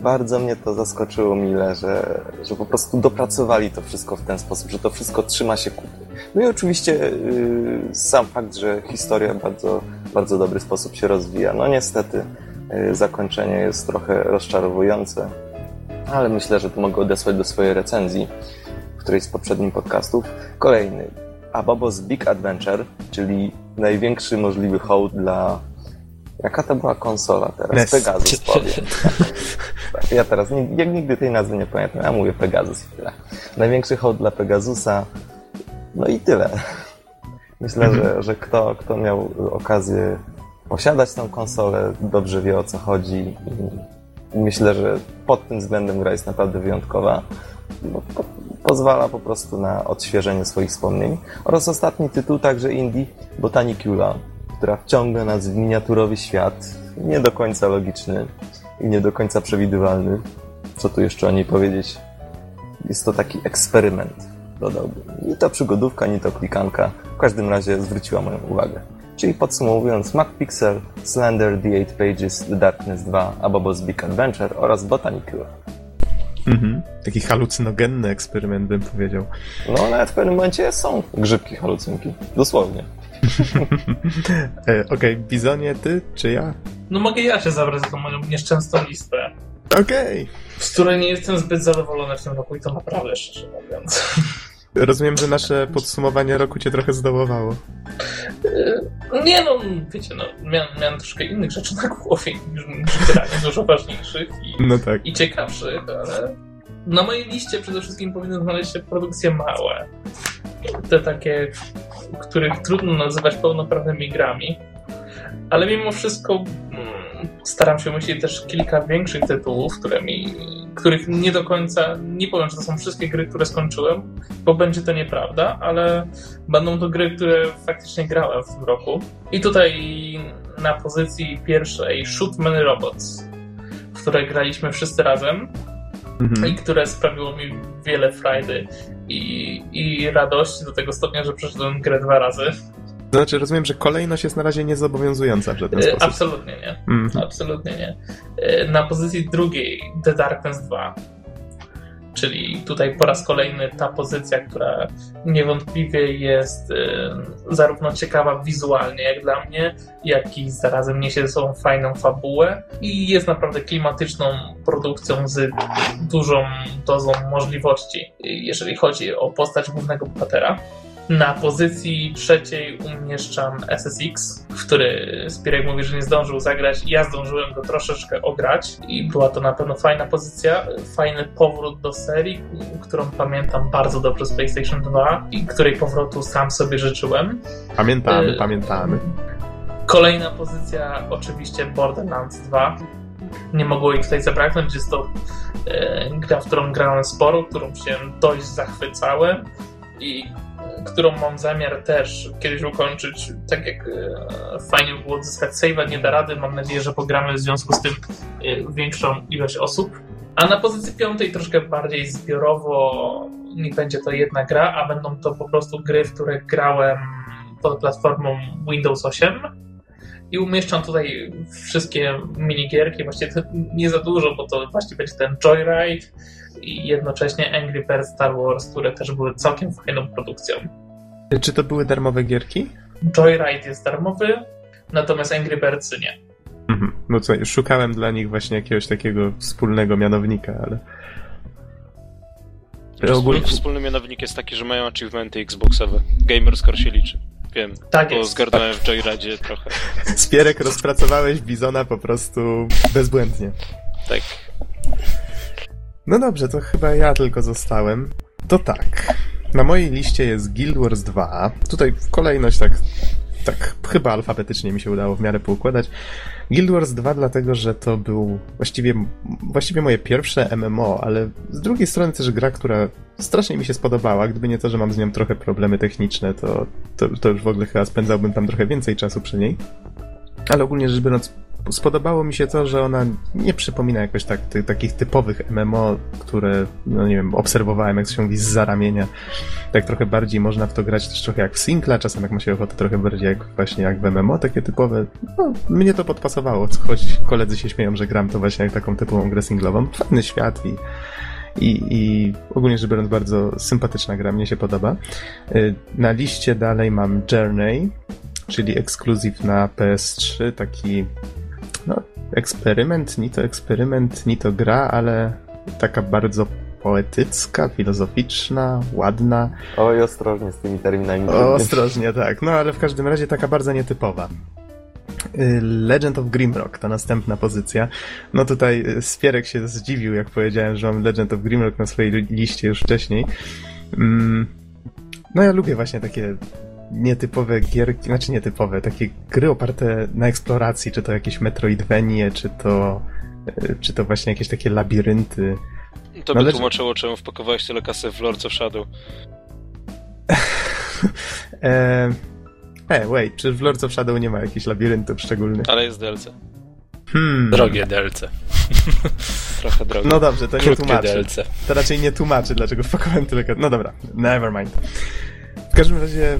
Bardzo mnie to zaskoczyło mile, że, że po prostu dopracowali to wszystko w ten sposób, że to wszystko trzyma się kupy. No i oczywiście yy, sam fakt, że historia w bardzo, bardzo dobry sposób się rozwija. No niestety yy, zakończenie jest trochę rozczarowujące, ale myślę, że to mogę odesłać do swojej recenzji, w którejś z poprzednich podcastów. Kolejny. A Bobo's Big Adventure, czyli największy możliwy hołd dla... Jaka to była konsola teraz? Yes. Pegasus, powiem. Tak, ja teraz jak nigdy tej nazwy nie pamiętam. Ja mówię Pegasus i tyle. Największy hołd dla Pegasusa. No i tyle. Myślę, mm-hmm. że, że kto, kto miał okazję posiadać tą konsolę, dobrze wie, o co chodzi. I myślę, że pod tym względem gra jest naprawdę wyjątkowa. Bo po, pozwala po prostu na odświeżenie swoich wspomnień. Oraz ostatni tytuł, także indie, Botanicula, która wciąga nas w miniaturowy świat, nie do końca logiczny i nie do końca przewidywalny. Co tu jeszcze o niej powiedzieć? Jest to taki eksperyment, dodałbym. Ni to przygodówka, ni to klikanka. W każdym razie zwróciła moją uwagę. Czyli podsumowując, MacPixel, Slender, The Eight Pages, The Darkness dwa, A Bobo's Big Adventure oraz Botanicula. Mhm. Taki halucynogenny eksperyment, bym powiedział. No, nawet w pewnym momencie są grzybki halucynki. Dosłownie. Okej, okay, Bizonie, ty czy ja? No mogę ja się zabrać za tą moją nieszczęsną listę. Okej. Okay. Z której nie jestem zbyt zadowolony w tym roku i to naprawdę, szczerze mówiąc. Rozumiem, że nasze podsumowanie roku cię trochę zdołowało. Nie no, wiecie, no, miałem, miałem troszkę innych rzeczy na głowie niż, niż granie, dużo ważniejszych i, no tak. i ciekawszych, ale na mojej liście przede wszystkim powinny znaleźć się produkcje małe. Te takie, których trudno nazywać pełnoprawnymi grami, ale mimo wszystko hmm, staram się myśleć też kilka większych tytułów, które mi, których nie do końca, nie powiem, że to są wszystkie gry, które skończyłem, bo będzie to nieprawda, ale będą to gry, które faktycznie grałem w tym roku. I tutaj na pozycji pierwszej Shoot Man Robots, w której graliśmy wszyscy razem, mhm. i które sprawiło mi wiele frajdy i, i radości do tego stopnia, że przeszedłem grę dwa razy. To znaczy, rozumiem, że kolejność jest na razie niezobowiązująca w żaden sposób. Absolutnie nie. Mhm. Absolutnie nie. Na pozycji drugiej The Darkness dwa, czyli tutaj po raz kolejny ta pozycja, która niewątpliwie jest zarówno ciekawa wizualnie, jak dla mnie, jak i zarazem niesie ze sobą fajną fabułę i jest naprawdę klimatyczną produkcją z dużą dozą możliwości, jeżeli chodzi o postać głównego bohatera. Na pozycji trzeciej umieszczam S S X, w który Spierek mówi, że nie zdążył zagrać. Ja zdążyłem go troszeczkę ograć i była to na pewno fajna pozycja, fajny powrót do serii, którą pamiętam bardzo dobrze z PlayStation dwa i której powrotu sam sobie życzyłem. Pamiętamy, y- pamiętamy. Kolejna pozycja oczywiście Borderlands dwa. Nie mogło ich tutaj zabraknąć, jest to y- gra, w którą grałem sporo, którą się dość zachwycałem i którą mam zamiar też kiedyś ukończyć, tak jak fajnie było odzyskać save'a, nie da rady, mam nadzieję, że pogramy w związku z tym większą ilość osób. A na pozycji piątej troszkę bardziej zbiorowo, nie będzie to jedna gra, a będą to po prostu gry, w które grałem pod platformą Windows osiem i umieszczam tutaj wszystkie minigierki, właściwie nie za dużo, bo to właśnie będzie ten Joyride i jednocześnie Angry Birds, Star Wars, które też były całkiem fajną produkcją. Czy to były darmowe gierki? Joyride jest darmowy, natomiast Angry Birds nie. Mhm. No co, szukałem dla nich właśnie jakiegoś takiego wspólnego mianownika, ale... Wspólny, wspólny mianownik jest taki, że mają achievementy Xboxowe. Gamer score się liczy. Wiem, tak bo jest. Zgarnąłem tak. W Joyridzie trochę. Spierek, rozpracowałeś Bizona po prostu bezbłędnie. Tak. No dobrze, to chyba ja tylko zostałem. To tak, na mojej liście jest Guild Wars dwa. Tutaj kolejność tak, tak chyba alfabetycznie mi się udało w miarę poukładać. Guild Wars dwa dlatego, że to był właściwie, właściwie moje pierwsze M M O, ale z drugiej strony też gra, która strasznie mi się spodobała. Gdyby nie to, że mam z nią trochę problemy techniczne, to, to, to już w ogóle chyba spędzałbym tam trochę więcej czasu przy niej. Ale ogólnie rzecz biorąc, spodobało mi się to, że ona nie przypomina jakoś tak ty, takich typowych M M O, które, no nie wiem, obserwowałem, jak się mówi, zza ramienia. Tak trochę bardziej można w to grać też trochę jak w singla, czasem jak ma się ochotę trochę bardziej jak właśnie jak w M M O, takie typowe. No, mnie to podpasowało, choć koledzy się śmieją, że gram to właśnie jak taką typową grę singlową. Fajny świat i, i, i ogólnie rzecz biorąc bardzo sympatyczna gra, mnie się podoba. Na liście dalej mam Journey, czyli ekskluzyw na P S trzy, taki no, eksperyment, ni to eksperyment, ni to gra, ale taka bardzo poetycka, filozoficzna, ładna. Oj, ostrożnie z tymi terminami. O, ostrożnie, tak. No, ale w każdym razie taka bardzo nietypowa. Legend of Grimrock, ta następna pozycja. No tutaj Spierek się zdziwił, jak powiedziałem, że mam Legend of Grimrock na swojej liście już wcześniej. No ja lubię właśnie takie nietypowe gierki, znaczy nietypowe, takie gry oparte na eksploracji, czy to jakieś metroidvenie, czy to czy to właśnie jakieś takie labirynty. To by no, tłumaczyło, czemu wpakowałeś tyle kasy w Lords of Shadow. e, e, wait, czy w Lords of Shadow nie ma jakichś labiryntów szczególnych? Ale jest D L C. Hmm. Drogie D L C. Trochę drogie. No dobrze, to krótkie nie tłumaczy. D L C. To raczej nie tłumaczy, dlaczego wpakowałem tyle kasy. No dobra, never mind. W każdym razie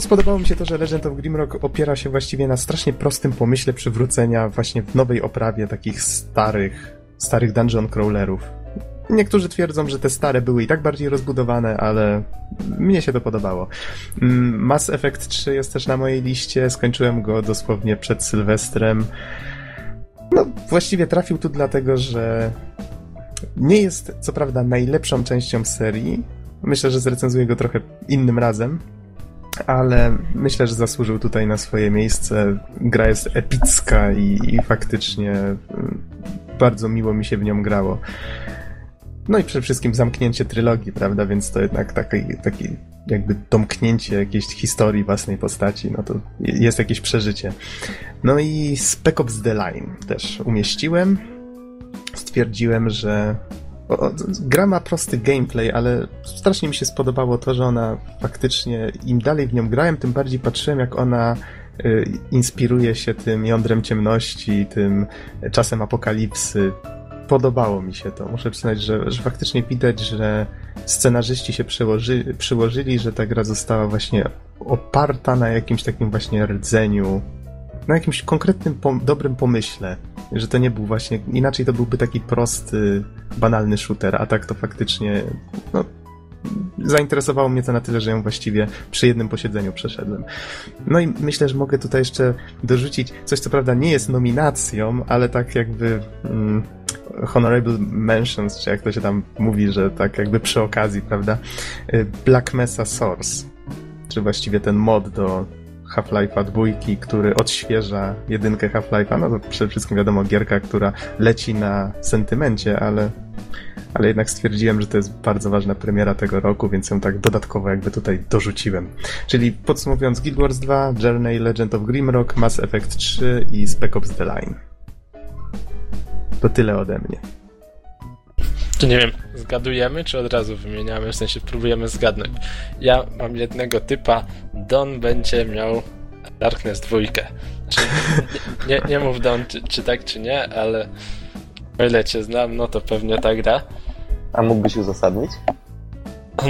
spodobało mi się to, że Legend of Grimrock opiera się właściwie na strasznie prostym pomyśle przywrócenia właśnie w nowej oprawie takich starych, starych dungeon crawlerów. Niektórzy twierdzą, że te stare były i tak bardziej rozbudowane, ale mnie się to podobało. Mass Effect trzy jest też na mojej liście, skończyłem go dosłownie przed Sylwestrem. No, właściwie trafił tu dlatego, że nie jest co prawda najlepszą częścią serii, myślę, że zrecenzuję go trochę innym razem, ale myślę, że zasłużył tutaj na swoje miejsce. Gra jest epicka i, i faktycznie bardzo miło mi się w nią grało. No i przede wszystkim zamknięcie trylogii, prawda, więc to jednak taki, taki jakby domknięcie jakiejś historii własnej postaci, no to jest jakieś przeżycie. No i Spec Ops The Line też umieściłem. Stwierdziłem, że O, gra ma prosty gameplay, ale strasznie mi się spodobało to, że ona faktycznie, im dalej w nią grałem, tym bardziej patrzyłem, jak ona y, inspiruje się tym jądrem ciemności, tym czasem apokalipsy. Podobało mi się to. Muszę przyznać, że, że faktycznie widać, że scenarzyści się przyłoży, przyłożyli, że ta gra została właśnie oparta na jakimś takim właśnie rdzeniu, na jakimś konkretnym, pom- dobrym pomyśle, że to nie był właśnie, inaczej to byłby taki prosty, banalny shooter, a tak to faktycznie, no, zainteresowało mnie to na tyle, że ją właściwie przy jednym posiedzeniu przeszedłem. No i myślę, że mogę tutaj jeszcze dorzucić coś, co prawda nie jest nominacją, ale tak jakby mm, honorable mentions, czy jak to się tam mówi, że tak jakby przy okazji, prawda, Black Mesa Source, czy właściwie ten mod do Half-Life'a dwójki, który odświeża jedynkę Half-Life'a, no to przede wszystkim wiadomo gierka, która leci na sentymencie, ale, ale jednak stwierdziłem, że to jest bardzo ważna premiera tego roku, więc ją tak dodatkowo jakby tutaj dorzuciłem. Czyli podsumowując, Guild Wars dwa, Journey, Legend of Grimrock, Mass Effect trzy i Spec Ops The Line. To tyle ode mnie. to nie wiem, zgadujemy, czy od razu wymieniamy, w sensie próbujemy zgadnąć. Ja mam jednego typa, Don będzie miał Darkness dwa. Znaczy, nie, nie, nie mów Don, czy, czy tak, czy nie, ale o ile cię znam, no to pewnie ta gra. A mógłbyś uzasadnić?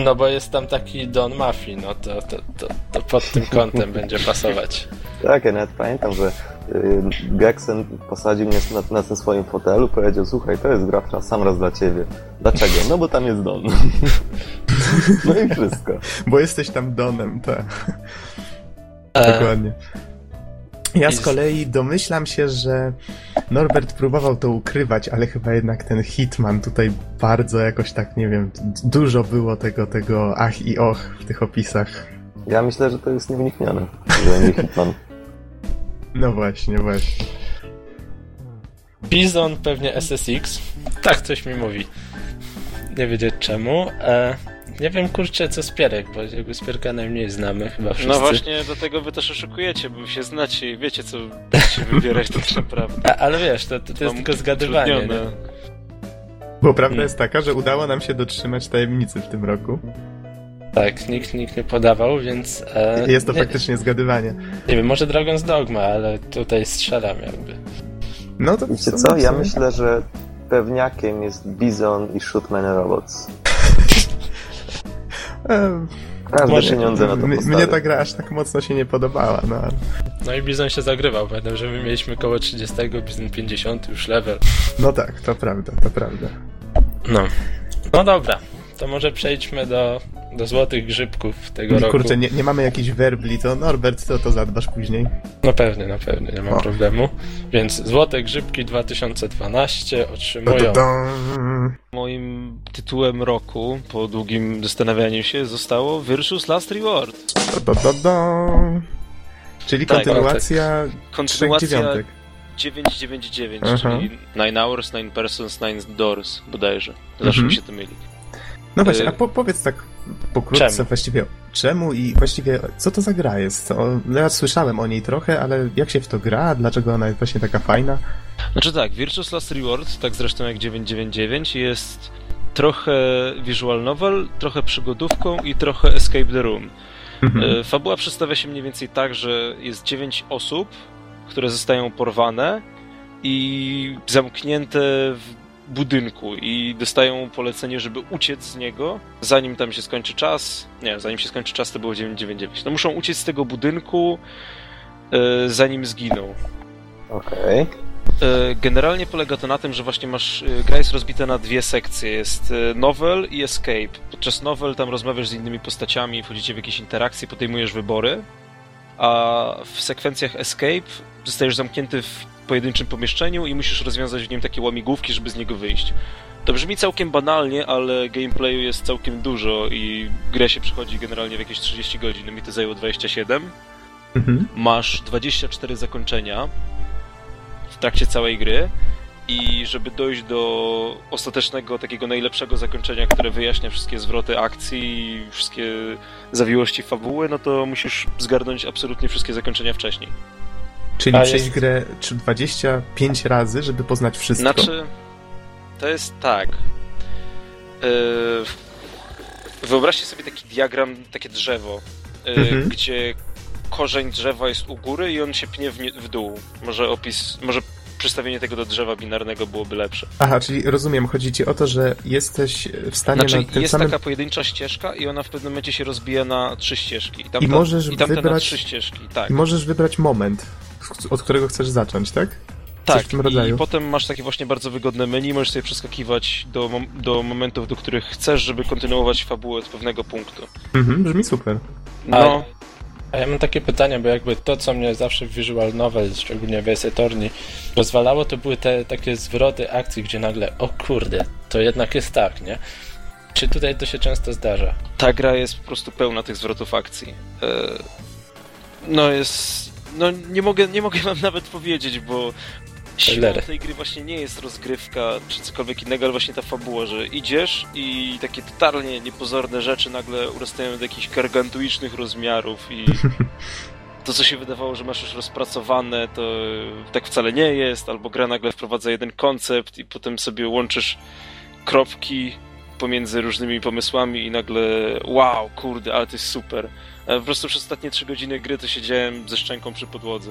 No bo jest tam taki Don Mafii, no to, to, to, to pod tym kątem będzie pasować. Tak, ja nawet pamiętam, że Gekson posadził mnie na, na tym swoim fotelu, powiedział, słuchaj, to jest gra na sam raz dla ciebie. Dlaczego? No bo tam jest Don. No i wszystko. Bo jesteś tam Donem, tak. E... Dokładnie. Ja z kolei domyślam się, że Norbert próbował to ukrywać, ale chyba jednak ten Hitman tutaj bardzo jakoś tak, nie wiem, dużo było tego, tego ach i och w tych opisach. Ja myślę, że to jest nieuniknione, że nie Hitman. No właśnie, właśnie. Bizon pewnie S S X. Tak coś mi mówi. Nie wiedzieć czemu. E, nie wiem, kurczę, co Spierek, bo jakby Spierka najmniej znamy chyba wszyscy. No właśnie, do tego wy też oszukujecie, bo się znacie i wiecie, co się wybierać to tak naprawdę. A, ale wiesz, to, to, to jest tylko zgadywanie. Bo prawda hmm. jest taka, że udało nam się dotrzymać tajemnicy w tym roku. Tak, nikt, nikt nie podawał, więc... E, jest to nie, faktycznie zgadywanie. Nie wiem, może Dragon's Dogma, ale tutaj strzelam jakby. No to... Wiecie co, ja myślę, że pewniakiem jest Bizon i Shootman Robots. Każde może, pieniądze na to m- Mnie ta gra aż tak mocno się nie podobała, no. No i Bizon się zagrywał, pamiętam, że my mieliśmy koło trzydzieści, Bizon pięćdziesiąt, już level. No tak, to prawda, to prawda. No. No dobra. To może przejdźmy do, do złotych grzybków tego Kurczę, roku. Kurczę, nie, nie mamy jakichś werbli, to Norbert, to, to zadbasz później. No pewnie, no pewnie, nie ma o. problemu. Więc złote grzybki dwa tysiące dwanaście otrzymują... Moim tytułem roku, po długim zastanawianiu się, zostało Virtue's Last Reward. Da, da, da, da. Czyli tak, kontynuacja kontynuacja dziewiątek. dziewięć dziewięć dziewięć, aha. Czyli nine hours, nine persons, nine doors, bodajże. Zawsze mhm. mi się to myli. No właśnie, a po, powiedz tak pokrótce czemu? właściwie czemu i właściwie co to za gra jest? O, ja słyszałem o niej trochę, ale jak się w to gra? Dlaczego ona jest właśnie taka fajna? Znaczy tak, Virtue's Last Reward, tak zresztą jak dziewięć dziewięć dziewięć, jest trochę visual novel, trochę przygodówką i trochę escape the room. Mhm. Fabuła przedstawia się mniej więcej tak, że jest dziewięć osób, które zostają porwane i zamknięte w budynku i dostają polecenie, żeby uciec z niego, zanim tam się skończy czas. Nie, zanim się skończy czas, to było dziewięć dziewięć dziewięć. No muszą uciec z tego budynku, e, zanim zginą. Okej. Okay. Generalnie polega to na tym, że właśnie masz... Gra jest rozbita na dwie sekcje. Jest novel i escape. Podczas novel tam rozmawiasz z innymi postaciami, wchodzicie w jakieś interakcje, podejmujesz wybory, a w sekwencjach escape zostajesz zamknięty w pojedynczym pomieszczeniu i musisz rozwiązać w nim takie łamigłówki, żeby z niego wyjść. To brzmi całkiem banalnie, ale gameplayu jest całkiem dużo i grę się przechodzi generalnie w jakieś trzydzieści godzin. Mi to zajęło dwadzieścia siedem. Mhm. Masz dwadzieścia cztery zakończenia w trakcie całej gry i żeby dojść do ostatecznego, takiego najlepszego zakończenia, które wyjaśnia wszystkie zwroty akcji i wszystkie zawiłości fabuły, no to musisz zgarnąć absolutnie wszystkie zakończenia wcześniej. Czyli A przejść jest... grę dwadzieścia pięć razy, żeby poznać wszystko. Znaczy, to jest tak. Wyobraźcie sobie taki diagram, takie drzewo, mhm. gdzie korzeń drzewa jest u góry i on się pnie w dół. Może opis, może przestawienie tego do drzewa binarnego byłoby lepsze. Aha, czyli rozumiem, chodzi ci o to, że jesteś w stanie... Znaczy, na tym jest samym... taka pojedyncza ścieżka i ona w pewnym momencie się rozbija na trzy ścieżki. I, tamta, I możesz i wybrać... na trzy ścieżki, tak. I możesz wybrać moment, od którego chcesz zacząć, tak? Coś tak, w tym rodzaju. I potem masz takie właśnie bardzo wygodne menu, możesz sobie przeskakiwać do, do momentów, do których chcesz, żeby kontynuować fabułę od pewnego punktu. Mhm, brzmi super. No... A ja mam takie pytanie, bo jakby to, co mnie zawsze w visual novel, szczególnie w Ace Attorney, rozwalało, to były te takie zwroty akcji, gdzie nagle, o kurde, to jednak jest tak, nie? Czy tutaj to się często zdarza? Ta gra jest po prostu pełna tych zwrotów akcji. No jest... No nie mogę, nie mogę wam nawet powiedzieć, bo siłą tej gry właśnie nie jest rozgrywka czy cokolwiek innego, ale właśnie ta fabuła, że idziesz i takie totalnie niepozorne rzeczy nagle urastają do jakichś gargantuicznych rozmiarów i to, co się wydawało, że masz już rozpracowane, to tak wcale nie jest, albo gra nagle wprowadza jeden koncept i potem sobie łączysz kropki pomiędzy różnymi pomysłami i nagle wow, kurde, ale to jest super. Po prostu przez ostatnie trzy godziny gry to siedziałem ze szczęką przy podłodze.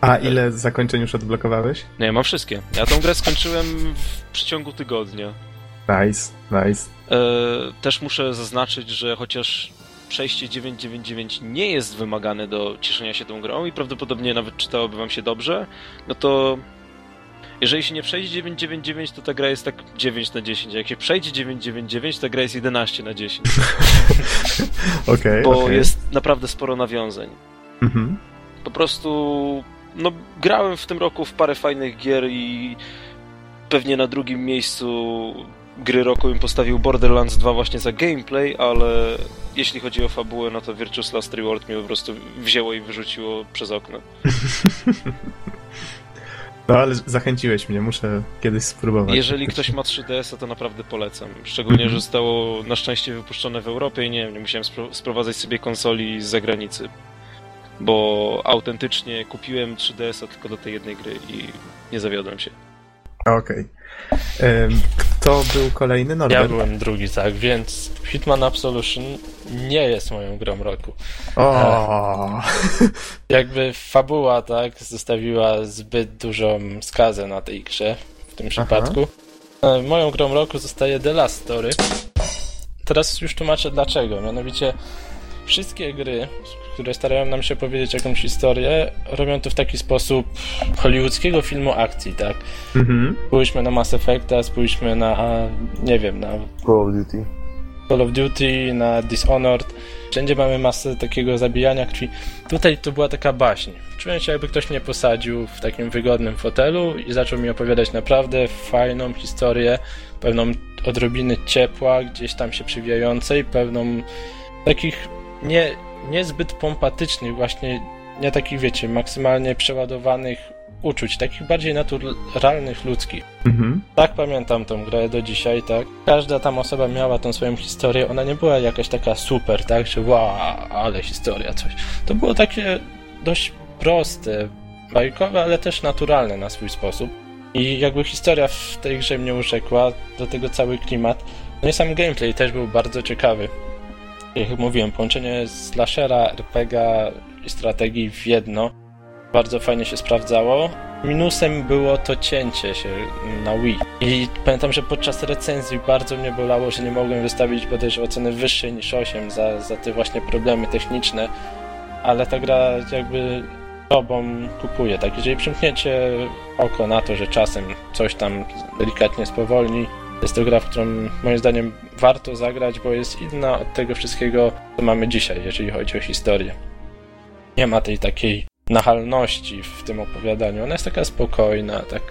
A ile zakończeń już odblokowałeś? Nie, mam wszystkie. Ja tą grę skończyłem w przeciągu tygodnia. Nice, nice. Też muszę zaznaczyć, że chociaż przejście dziewięć dziewięć dziewięć nie jest wymagane do cieszenia się tą grą i prawdopodobnie nawet czytałoby wam się dobrze, no to jeżeli się nie przejdzie dziewięć dziewięć dziewięć, to ta gra jest tak dziewięć na dziesięć, a jak się przejdzie dziewięć dziewięć dziewięć, ta gra jest jedenaście na dziesięć. okay, Bo okay. jest naprawdę sporo nawiązań. Mhm. Po prostu no, grałem w tym roku w parę fajnych gier i pewnie na drugim miejscu gry roku bym postawił Borderlands dwa właśnie za gameplay, ale jeśli chodzi o fabułę, no to Virtue's Last Reward mnie po prostu wzięło i wyrzuciło przez okno. No ale zachęciłeś mnie, muszę kiedyś spróbować. Jeżeli ktoś ma trzy D S-a, to naprawdę polecam. Szczególnie, że zostało na szczęście wypuszczone w Europie i nie wiem, nie musiałem spro- sprowadzać sobie konsoli z zagranicy. Bo autentycznie kupiłem trzy D S-a tylko do tej jednej gry i nie zawiodłem się. Okej. Okay. Kto był kolejny? Norbert? Ja byłem drugi, tak, więc Hitman Absolution nie jest moją grą roku. Oh. Jakby fabuła, tak, zostawiła zbyt dużą skazę na tej grze w tym przypadku. Aha. Moją grą roku zostaje The Last Story. Teraz już tłumaczę dlaczego. Mianowicie wszystkie gry, które starają nam się powiedzieć jakąś historię, robią to w taki sposób hollywoodzkiego filmu akcji, tak? Mhm. Spójrzmy na Mass Effecta, spójrzmy na, nie wiem, na Call of Duty, Call of Duty, na Dishonored. Wszędzie mamy masę takiego zabijania krwi. Tutaj to była taka baśń. Czułem się, jakby ktoś mnie posadził w takim wygodnym fotelu i zaczął mi opowiadać naprawdę fajną historię, pewną odrobiny ciepła, gdzieś tam się przywijającej, pewną takich nie... niezbyt pompatycznych, właśnie nie takich, wiecie, maksymalnie przeładowanych uczuć, takich bardziej naturalnych, ludzkich. Mhm. Tak pamiętam tą grę do dzisiaj, tak? Każda tam osoba miała tą swoją historię, ona nie była jakaś taka super, tak? Że wow, ale historia, coś. To było takie dość proste, bajkowe, ale też naturalne na swój sposób. I jakby historia w tej grze mnie urzekła, do tego cały klimat. No i sam gameplay też był bardzo ciekawy. Jak mówiłem, połączenie slashera, er pe gie i strategii w jedno bardzo fajnie się sprawdzało. Minusem było to cięcie się na Wii. I pamiętam, że podczas recenzji bardzo mnie bolało, że nie mogłem wystawić bodajże oceny wyższej niż osiem za, za te właśnie problemy techniczne. Ale ta gra jakby tobą kupuje, tak? Jeżeli przymkniecie oko na to, że czasem coś tam delikatnie spowolni, jest to gra, w którą moim zdaniem warto zagrać, bo jest inna od tego wszystkiego, co mamy dzisiaj, jeżeli chodzi o historię. Nie ma tej takiej nachalności w tym opowiadaniu. Ona jest taka spokojna, tak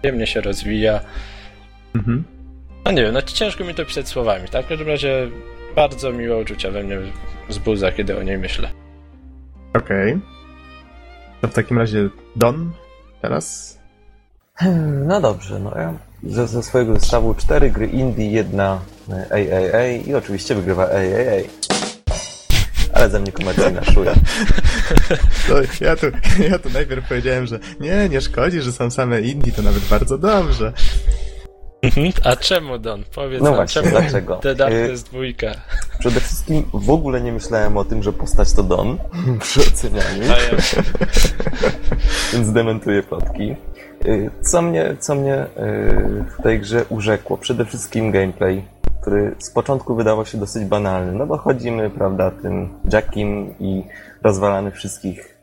przyjemnie się rozwija. Mhm. No nie wiem, no ciężko mi to pisać słowami, tak? W każdym razie bardzo miłe uczucia we mnie wzbudza, kiedy o niej myślę. Okej. Okay. To w takim razie Don teraz? No dobrze, no ja... Ze, ze swojego zestawu cztery gry indie, jedna A A A i oczywiście wygrywa A A A. Ale za mnie komercyjna szuja. No, ja, tu, ja tu najpierw powiedziałem, że nie, nie szkodzi, że są same indie, to nawet bardzo dobrze. A czemu, Don? Powiedz no nam, właśnie, czemu dlaczego? The Darkest dwójka. Przede wszystkim w ogóle nie myślałem o tym, że postać to Don przy ocenianiu. Ja. Więc dementuję plotki. Co mnie, co mnie w tej grze urzekło? Przede wszystkim gameplay, który z początku wydawał się dosyć banalny, no bo chodzimy, prawda, tym Jackiem i rozwalamy wszystkich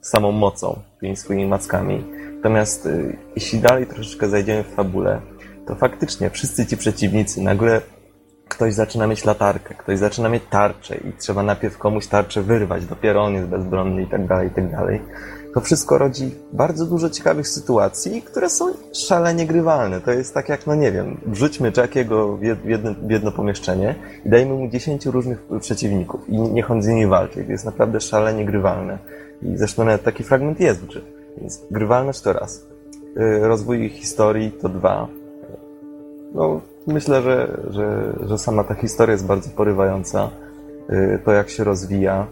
samą mocą, tymi swoimi mackami. Natomiast jeśli dalej troszeczkę zajdziemy w fabule, to faktycznie wszyscy ci przeciwnicy, nagle ktoś zaczyna mieć latarkę, ktoś zaczyna mieć tarczę i trzeba najpierw komuś tarczę wyrwać, dopiero on jest bezbronny i tak dalej, i tak dalej. To wszystko rodzi bardzo dużo ciekawych sytuacji, które są szalenie grywalne. To jest tak jak, no nie wiem, wrzućmy Jackiego w jedno, w jedno pomieszczenie i dajmy mu dziesięciu różnych przeciwników i niech on z nimi walczy. To jest naprawdę szalenie grywalne. I zresztą nawet taki fragment jest w grze. Więc grywalność to raz. Rozwój historii to dwa. No, myślę, że, że, że sama ta historia jest bardzo porywająca. To jak się rozwija.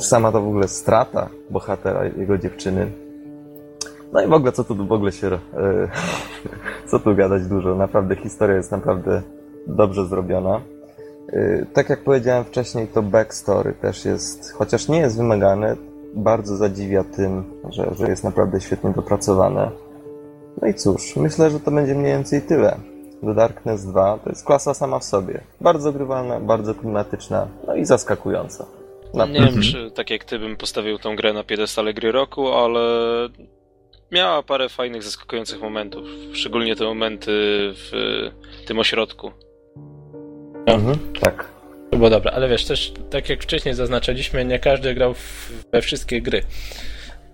Sama to w ogóle strata bohatera, jego dziewczyny. No i w ogóle, co tu w ogóle się... Co tu gadać dużo. Naprawdę historia jest naprawdę dobrze zrobiona. Tak jak powiedziałem wcześniej, to backstory też jest, chociaż nie jest wymagane, bardzo zadziwia tym, że, że jest naprawdę świetnie dopracowane. No i cóż, myślę, że to będzie mniej więcej tyle. The Darkness dwa to jest klasa sama w sobie. Bardzo grywalna, bardzo klimatyczna, no i zaskakująca. Na nie wiem, czy tak jak ty bym postawił tą grę na piedestale gry roku, ale miała parę fajnych, zaskakujących momentów. Szczególnie te momenty w tym ośrodku. No. Mhm, tak. To było dobre, ale wiesz, też tak jak wcześniej zaznaczyliśmy, nie każdy grał w, we wszystkie gry.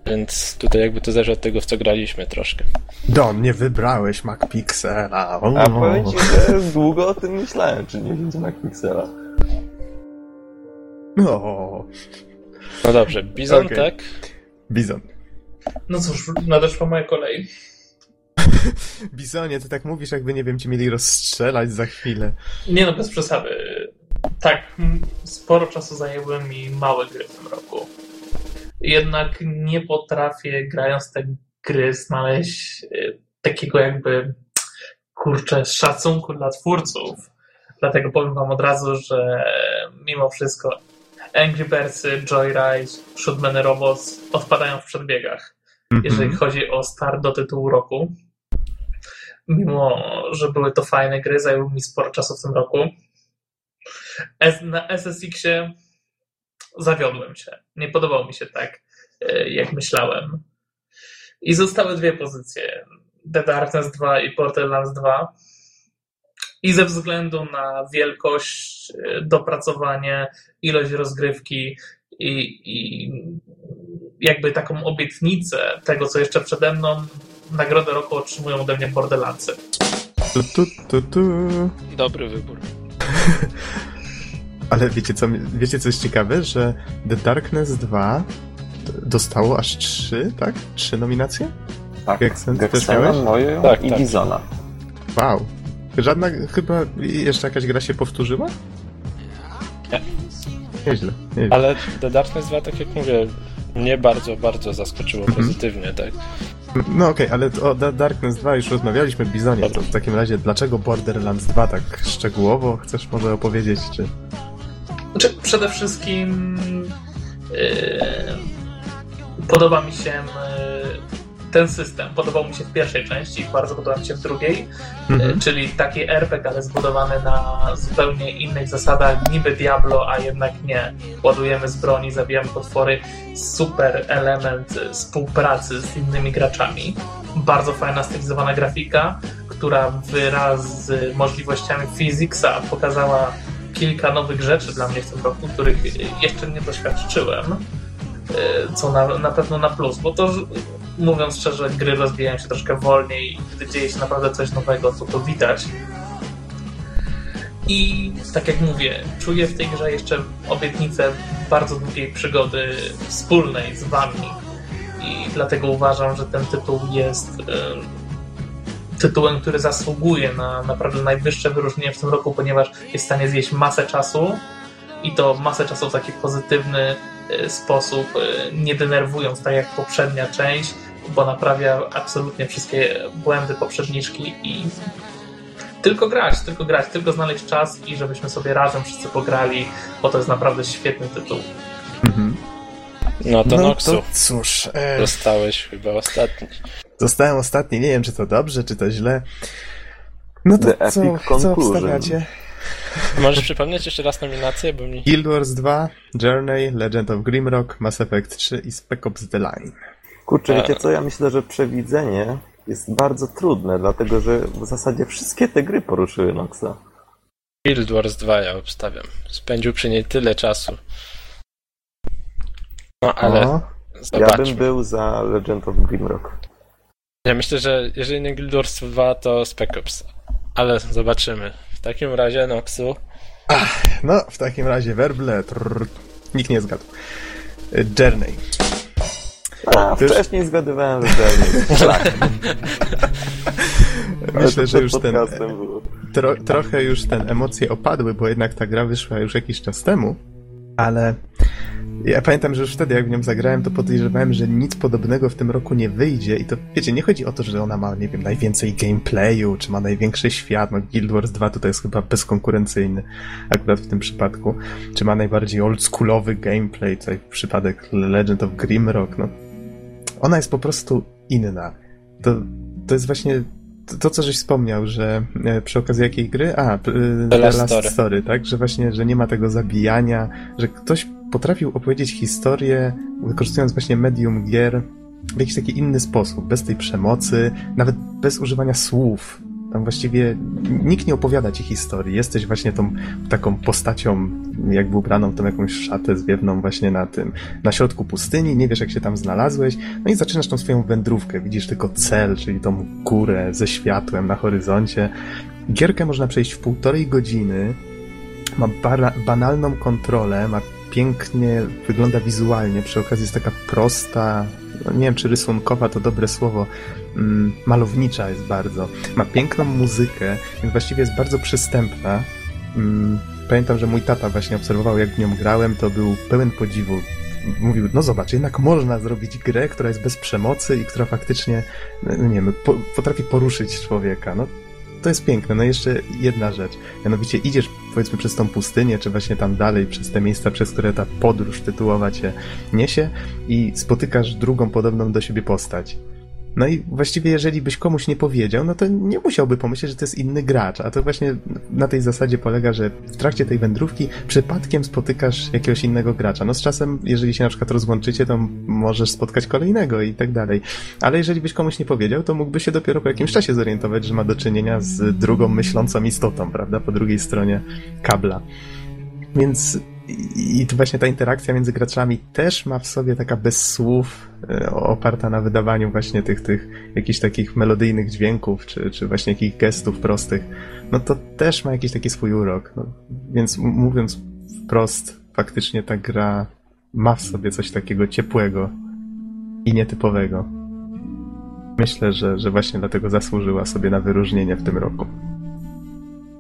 Więc tutaj jakby to zależy od tego, w co graliśmy troszkę. Do mnie wybrałeś MacPixela. O. A powiem ci, że długo o tym myślałem, czy nie widzę MacPixela. No. No dobrze, Bizon, okay. Tak? Bizon. No cóż, nadeszła moja kolej. Bizonie, ty tak mówisz, jakby, nie wiem, cię mieli rozstrzelać za chwilę. Nie no, bez przesady. Tak, sporo czasu zajęły mi małe gry w tym roku. Jednak nie potrafię, grając te gry, znaleźć takiego jakby, kurczę, szacunku dla twórców. Dlatego powiem wam od razu, że mimo wszystko Angry Birdsy, Joyride, Shootman Robots odpadają w przedbiegach, mm-hmm. jeżeli chodzi o start do tytułu roku. Mimo, że były to fajne gry, zajęły mi sporo czasu w tym roku. Na S S X-ie zawiodłem się. Nie podobał mi się tak, jak myślałem. I zostały dwie pozycje. The Darkness dwa i Borderlands dwa. I ze względu na wielkość, dopracowanie, ilość rozgrywki i, i jakby taką obietnicę tego, co jeszcze przede mną, nagrodę roku otrzymują ode mnie Borderlandsy. Tu, tu, tu, tu. Dobry wybór. Ale wiecie co, wiecie coś ciekawe, że The Darkness dwa dostało aż trzy, tak? Trzy nominacje? Tak. Geksena, moje tak, i tak. Bizona. Wow. Żadna, chyba jeszcze jakaś gra się powtórzyła? Nie. Nieźle, nieźle. Ale The Darkness dwa, tak jak mówię, mnie bardzo, bardzo zaskoczyło mm-hmm. pozytywnie, tak? No okej, okay, ale o The Darkness dwa już rozmawialiśmy, Bizonie, to w takim razie dlaczego Borderlands dwa tak szczegółowo? Chcesz może opowiedzieć, czy... Znaczy, przede wszystkim yy, podoba mi się yy, ten system. Podobał mi się w pierwszej części, bardzo podobał mi się w drugiej, mm-hmm. yy, czyli taki R P G, ale zbudowany na zupełnie innych zasadach, niby Diablo, a jednak nie. Ładujemy z broni, zabijamy potwory. Super element współpracy z innymi graczami. Bardzo fajna stylizowana grafika, która wraz z możliwościami fizyksa pokazała kilka nowych rzeczy dla mnie w tym roku, których jeszcze nie doświadczyłem, co na, na pewno na plus, bo to, mówiąc szczerze, gry rozwijają się troszkę wolniej i gdy dzieje się naprawdę coś nowego, to to widać. I tak jak mówię, czuję w tej grze jeszcze obietnicę bardzo długiej przygody wspólnej z wami i dlatego uważam, że ten tytuł jest... tytułem, który zasługuje na naprawdę najwyższe wyróżnienie w tym roku, ponieważ jest w stanie zjeść masę czasu i to masę czasu w taki pozytywny sposób, nie denerwując tak jak poprzednia część, bo naprawia absolutnie wszystkie błędy poprzedniczki i tylko grać, tylko grać, tylko znaleźć czas i żebyśmy sobie razem wszyscy pograli, bo to jest naprawdę świetny tytuł. Mhm. No to no, Noxu, to cóż, e... dostałeś chyba ostatni. Zostałem ostatni, nie wiem, czy to dobrze, czy to źle. No to The co, co obstawiacie? Możesz przypomnieć jeszcze raz nominację, bo mi... Guild Wars dwa, Journey, Legend of Grimrock, Mass Effect trzy i Spec Ops The Line. Kurczę, A... wiecie co, ja myślę, że przewidzenie jest bardzo trudne, dlatego że w zasadzie wszystkie te gry poruszyły Noxa. Guild Wars dwa ja obstawiam. Spędził przy niej tyle czasu. No ale o, ja bym był za Legend of Grimrock. Ja myślę, że jeżeli nie Guild Wars dwa, to Spec Ops. Ale zobaczymy. W takim razie, Noxu... Ach, no, w takim razie werble... Trrr, nikt nie zgadł. Journey. A, Ty wcześniej już... zgadywałem, że Journey. Myślę, że już ten... Tro, trochę już ten emocje opadły, bo jednak ta gra wyszła już jakiś czas temu, ale... Ja pamiętam, że już wtedy jak w nią zagrałem, to podejrzewałem, że nic podobnego w tym roku nie wyjdzie i to, wiecie, nie chodzi o to, że ona ma, nie wiem, najwięcej gameplayu, czy ma największy świat, no Guild Wars dwa tutaj jest chyba bezkonkurencyjny akurat w tym przypadku, czy ma najbardziej oldschoolowy gameplay, tutaj w przypadek Legend of Grimrock, no. Ona jest po prostu inna. To, to jest właśnie to, co żeś wspomniał, że przy okazji jakiej gry? A, The Last Story. Story, tak? Że właśnie, że nie ma tego zabijania, że ktoś potrafił opowiedzieć historię, wykorzystując właśnie medium gier w jakiś taki inny sposób, bez tej przemocy, nawet bez używania słów. Tam właściwie nikt nie opowiada ci historii. Jesteś właśnie tą taką postacią, jakby ubraną w tą jakąś szatę zwiewną właśnie na tym, na środku pustyni, nie wiesz jak się tam znalazłeś, no i zaczynasz tą swoją wędrówkę, widzisz tylko cel, czyli tą górę ze światłem na horyzoncie. Gierkę można przejść w półtorej godziny, ma bara- banalną kontrolę, ma pięknie wygląda wizualnie, przy okazji jest taka prosta, no nie wiem czy rysunkowa to dobre słowo, mm, malownicza jest bardzo, ma piękną muzykę, więc właściwie jest bardzo przystępna. Mm, pamiętam, że mój tata właśnie obserwował jak w nią grałem, to był pełen podziwu. Mówił, no zobacz, jednak można zrobić grę, która jest bez przemocy i która faktycznie, no nie wiem, po, potrafi poruszyć człowieka, no. To jest piękne. No i jeszcze jedna rzecz. Mianowicie idziesz, powiedzmy, przez tą pustynię, czy właśnie tam dalej, przez te miejsca, przez które ta podróż tytułowa cię niesie i spotykasz drugą podobną do siebie postać. No i właściwie jeżeli byś komuś nie powiedział, no to nie musiałby pomyśleć, że to jest inny gracz, a to właśnie na tej zasadzie polega, że w trakcie tej wędrówki przypadkiem spotykasz jakiegoś innego gracza. No z czasem, jeżeli się na przykład rozłączycie, to możesz spotkać kolejnego i tak dalej. Ale jeżeli byś komuś nie powiedział, to mógłby się dopiero po jakimś czasie zorientować, że ma do czynienia z drugą myślącą istotą, prawda, po drugiej stronie kabla. Więc... I to właśnie ta interakcja między graczami też ma w sobie taka bez słów, oparta na wydawaniu właśnie tych, tych jakichś takich melodyjnych dźwięków, czy, czy właśnie jakichś gestów prostych. No to też ma jakiś taki swój urok. No, więc mówiąc wprost, faktycznie ta gra ma w sobie coś takiego ciepłego i nietypowego. Myślę, że, że właśnie dlatego zasłużyła sobie na wyróżnienie w tym roku.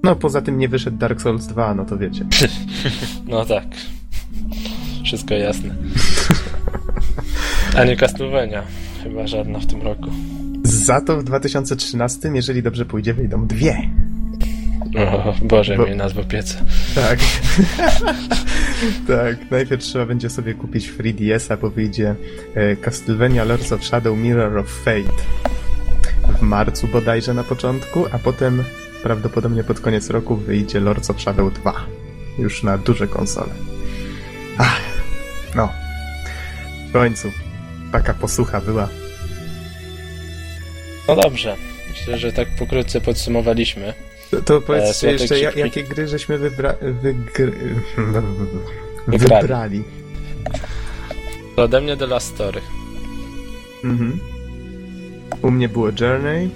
No, poza tym nie wyszedł Dark Souls dwa, no to wiecie. No tak. Wszystko jasne. Ani Castlevania. Chyba żadna w tym roku. Za to w dwa tysiące trzynastym, jeżeli dobrze pójdzie, wyjdą dwie. O Boże, Bo... mi nazwa pieca. Tak. Tak, najpierw trzeba będzie sobie kupić trzy D S a, bo wyjdzie Castlevania Lords of Shadow Mirror of Fate. W marcu bodajże na początku, a potem... Prawdopodobnie pod koniec roku wyjdzie Lords of Shadow dwa. Już na duże konsole. Ach, no. W końcu taka posłucha była. No dobrze. Myślę, że tak pokrótce podsumowaliśmy. To, to powiedzcie e, jeszcze, jak, jakie gry żeśmy wybra- wygr- wybrali. wybrali. To ode mnie The Last Story. Mhm. U mnie było Journey.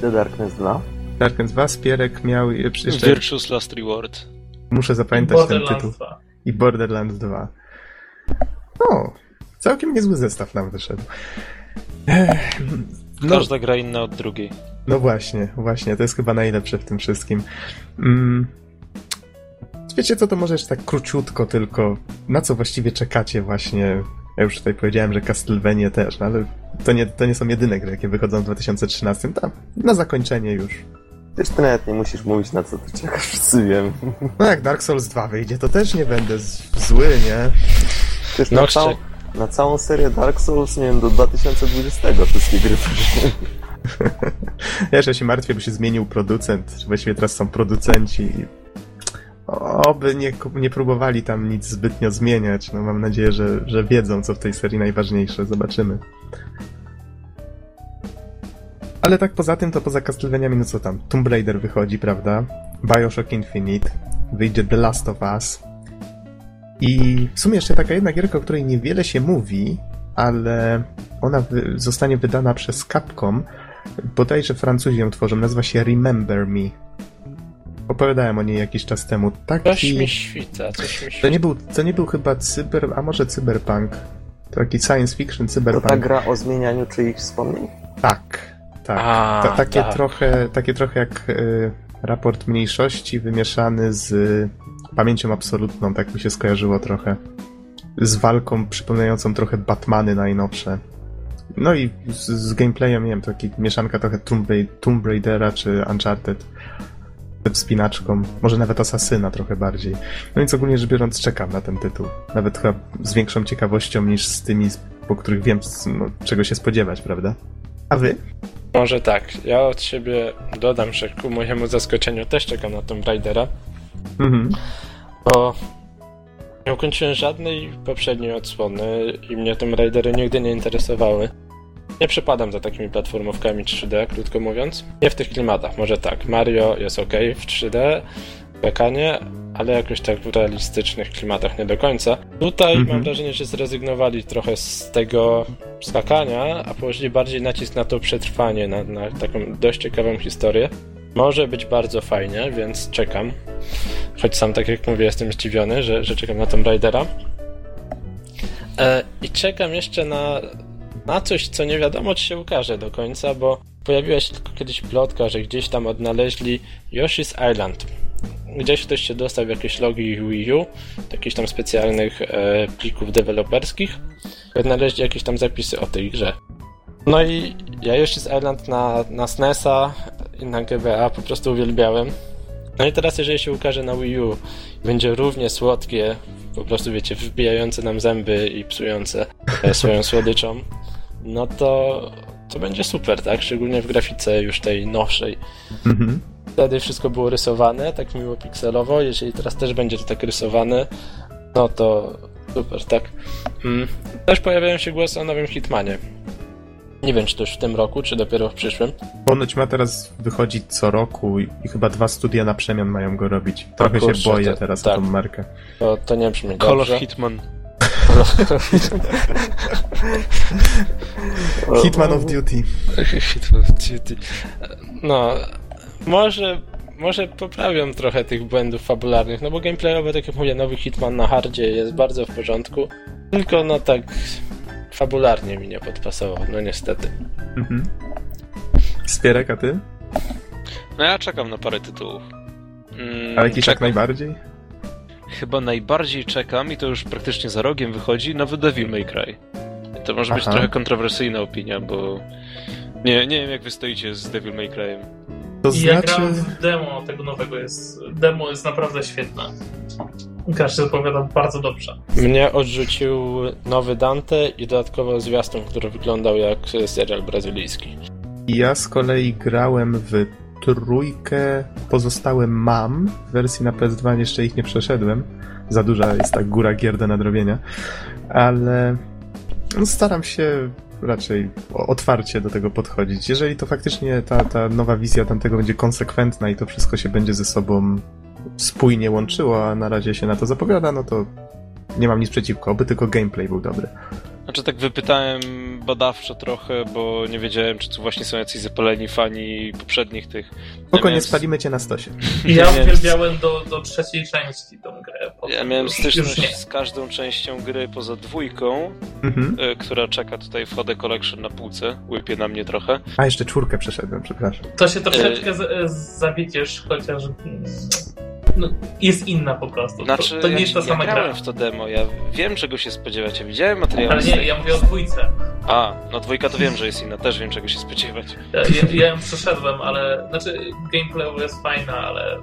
The Darkness dwa. Darkens dwa, Spierek miał jeszcze... Virtue's Last Reward. Muszę zapamiętać ten tytuł. dwa. I Borderlands dwa. O, całkiem niezły zestaw nam wyszedł. Ech, no. Każda gra inna od drugiej. No właśnie, właśnie, to jest chyba najlepsze w tym wszystkim. Mm. Wiecie co, to może jeszcze tak króciutko tylko, na co właściwie czekacie właśnie... Ja już tutaj powiedziałem, że Castlevania też, no ale to nie, to nie są jedyne gry, jakie wychodzą w dwa tysiące trzynastym. Tam, na zakończenie już. Też ty nawet nie musisz mówić, na co ty czekasz, wszyscy wiem. No jak Dark Souls dwa wyjdzie, to też nie będę z- zły, nie? Przecież na, cał- na całą serię Dark Souls, nie wiem, do dwa tysiące dwudziestego wszystkie gry. Ja jeszcze się martwię, bo się zmienił producent. Właściwie teraz są producenci. Oby nie, nie próbowali tam nic zbytnio zmieniać. No mam nadzieję, że, że wiedzą, co w tej serii najważniejsze. Zobaczymy. Ale tak poza tym, to poza Castlevaniami, no co tam? Tomb Raider wychodzi, prawda? Bioshock Infinite. Wyjdzie The Last of Us. I w sumie jeszcze taka jedna gierka, o której niewiele się mówi, ale ona wy- zostanie wydana przez Capcom. Bodajże Francuzi ją tworzą. Nazywa się Remember Me. Opowiadałem o niej jakiś czas temu. Taki... Coś mi świta, coś mi świta. To nie był, to nie był chyba cyber, a może cyberpunk. Taki science fiction, cyberpunk. To ta gra o zmienianiu czyichś wspomnień? Tak, tak. A, to, takie, tak. Trochę, takie trochę jak y, raport mniejszości wymieszany z y, pamięcią absolutną, tak mi się skojarzyło trochę. z walką przypominającą trochę Batmany najnowsze. No i z, z gameplayem, nie wiem, taki mieszanka trochę Tomb, Tomb Raidera czy Uncharted ze wspinaczką, może nawet Asasyna trochę bardziej. No więc ogólnie rzecz biorąc czekam na ten tytuł. Nawet chyba z większą ciekawością niż z tymi, po których wiem, no, czego się spodziewać, prawda? A wy? Może tak. Ja od siebie dodam, że ku mojemu zaskoczeniu też czekam na Tomb Raidera. Mhm. Bo nie ukończyłem żadnej poprzedniej odsłony i mnie Tomb Raidery nigdy nie interesowały. Nie przepadam za takimi platformówkami trzy D, krótko mówiąc. Nie w tych klimatach, może tak. Mario jest okej w trzy D, bekanie, ale jakoś tak w realistycznych klimatach nie do końca. Tutaj mm-hmm. mam wrażenie, że zrezygnowali trochę z tego skakania, a położyli bardziej nacisk na to przetrwanie, na, na taką dość ciekawą historię. Może być bardzo fajnie, więc czekam. Choć sam, tak jak mówię, jestem zdziwiony, że, że czekam na Tomb Raidera. E, I czekam jeszcze na... na coś, co nie wiadomo, czy się ukaże do końca, bo pojawiła się tylko kiedyś plotka, że gdzieś tam odnaleźli Yoshi's Island. Gdzieś ktoś się dostał w jakieś logi Wii U, do jakichś tam specjalnych e, plików deweloperskich. Odnaleźli jakieś tam zapisy o tej grze. No i ja Yoshi's Island na, na S N E S-a i na G B A po prostu uwielbiałem. No i teraz, jeżeli się ukaże na Wii U, będzie równie słodkie, po prostu, wiecie, wbijające nam zęby i psujące e, swoją słodyczą, no to to będzie super, tak? Szczególnie w grafice już tej nowszej. Mm-hmm. Wtedy wszystko było rysowane, tak miło pikselowo. Jeżeli teraz też będzie to tak rysowane, no to super, tak? Mm. Też pojawiają się głosy o nowym Hitmanie. Nie wiem, czy to już w tym roku, czy dopiero w przyszłym. Ponoć ma teraz wychodzić co roku i, i chyba dwa studia na przemian mają go robić. Trochę kurczę, się boję to, teraz tak. o tą markę. To, to nie brzmi Call dobrze. Call of Hitman. Hitman of Duty. Hitman of Duty. No, może, może poprawią trochę tych błędów fabularnych, no bo gameplayowe, tak jak mówię, nowy Hitman na hardzie jest bardzo w porządku. Tylko no tak... fabularnie mi nie podpasował, no niestety. Mhm. Spierek, a ty? No ja czekam na parę tytułów. Mm, ale jakiś tak najbardziej? Chyba najbardziej czekam, i to już praktycznie za rogiem wychodzi, nowy Devil May Cry. To może Aha. być trochę kontrowersyjna opinia, bo nie, nie wiem jak wy stoicie z Devil May Cry'em. To znaczy... Ja grałem w demo tego nowego, jest... demo jest naprawdę świetne. Gra się zapowiada bardzo dobrze. Mnie odrzucił nowy Dante i dodatkowo zwiastun, który wyglądał jak serial brazylijski. Ja z kolei grałem w trójkę, pozostałe mam w wersji na P S dwa, jeszcze ich nie przeszedłem. Za duża jest ta góra gier do nadrobienia, ale staram się raczej otwarcie do tego podchodzić. Jeżeli to faktycznie ta, ta nowa wizja tamtego będzie konsekwentna i to wszystko się będzie ze sobą spójnie łączyło, a na razie się na to zapowiada, no to nie mam nic przeciwko, oby tylko gameplay był dobry. Znaczy tak wypytałem badawczo trochę, bo nie wiedziałem, czy tu właśnie są jacyś zapaleni fani poprzednich tych... Spoko, nie spalimy cię na stosie. Ja uwielbiałem do, do trzeciej części tą grę. Potem ja miałem styczność z każdą częścią gry poza dwójką, mhm. y, która czeka tutaj w H D Collection na półce, łypie na mnie trochę. A, jeszcze czwórkę przeszedłem, przepraszam. To się troszeczkę y- z- z- zawiedziesz, chociaż... No, jest inna po prostu. Znaczy, to, to nie jest ta ja, sama ja grałem gra. w to demo, ja wiem czego się spodziewać, ja widziałem materiały. Ale nie, tej... ja mówię o dwójce. A, no dwójka to wiem, że jest inna, też wiem czego się spodziewać. Ja, ja ją przeszedłem, ale... Znaczy, gameplay jest fajna, ale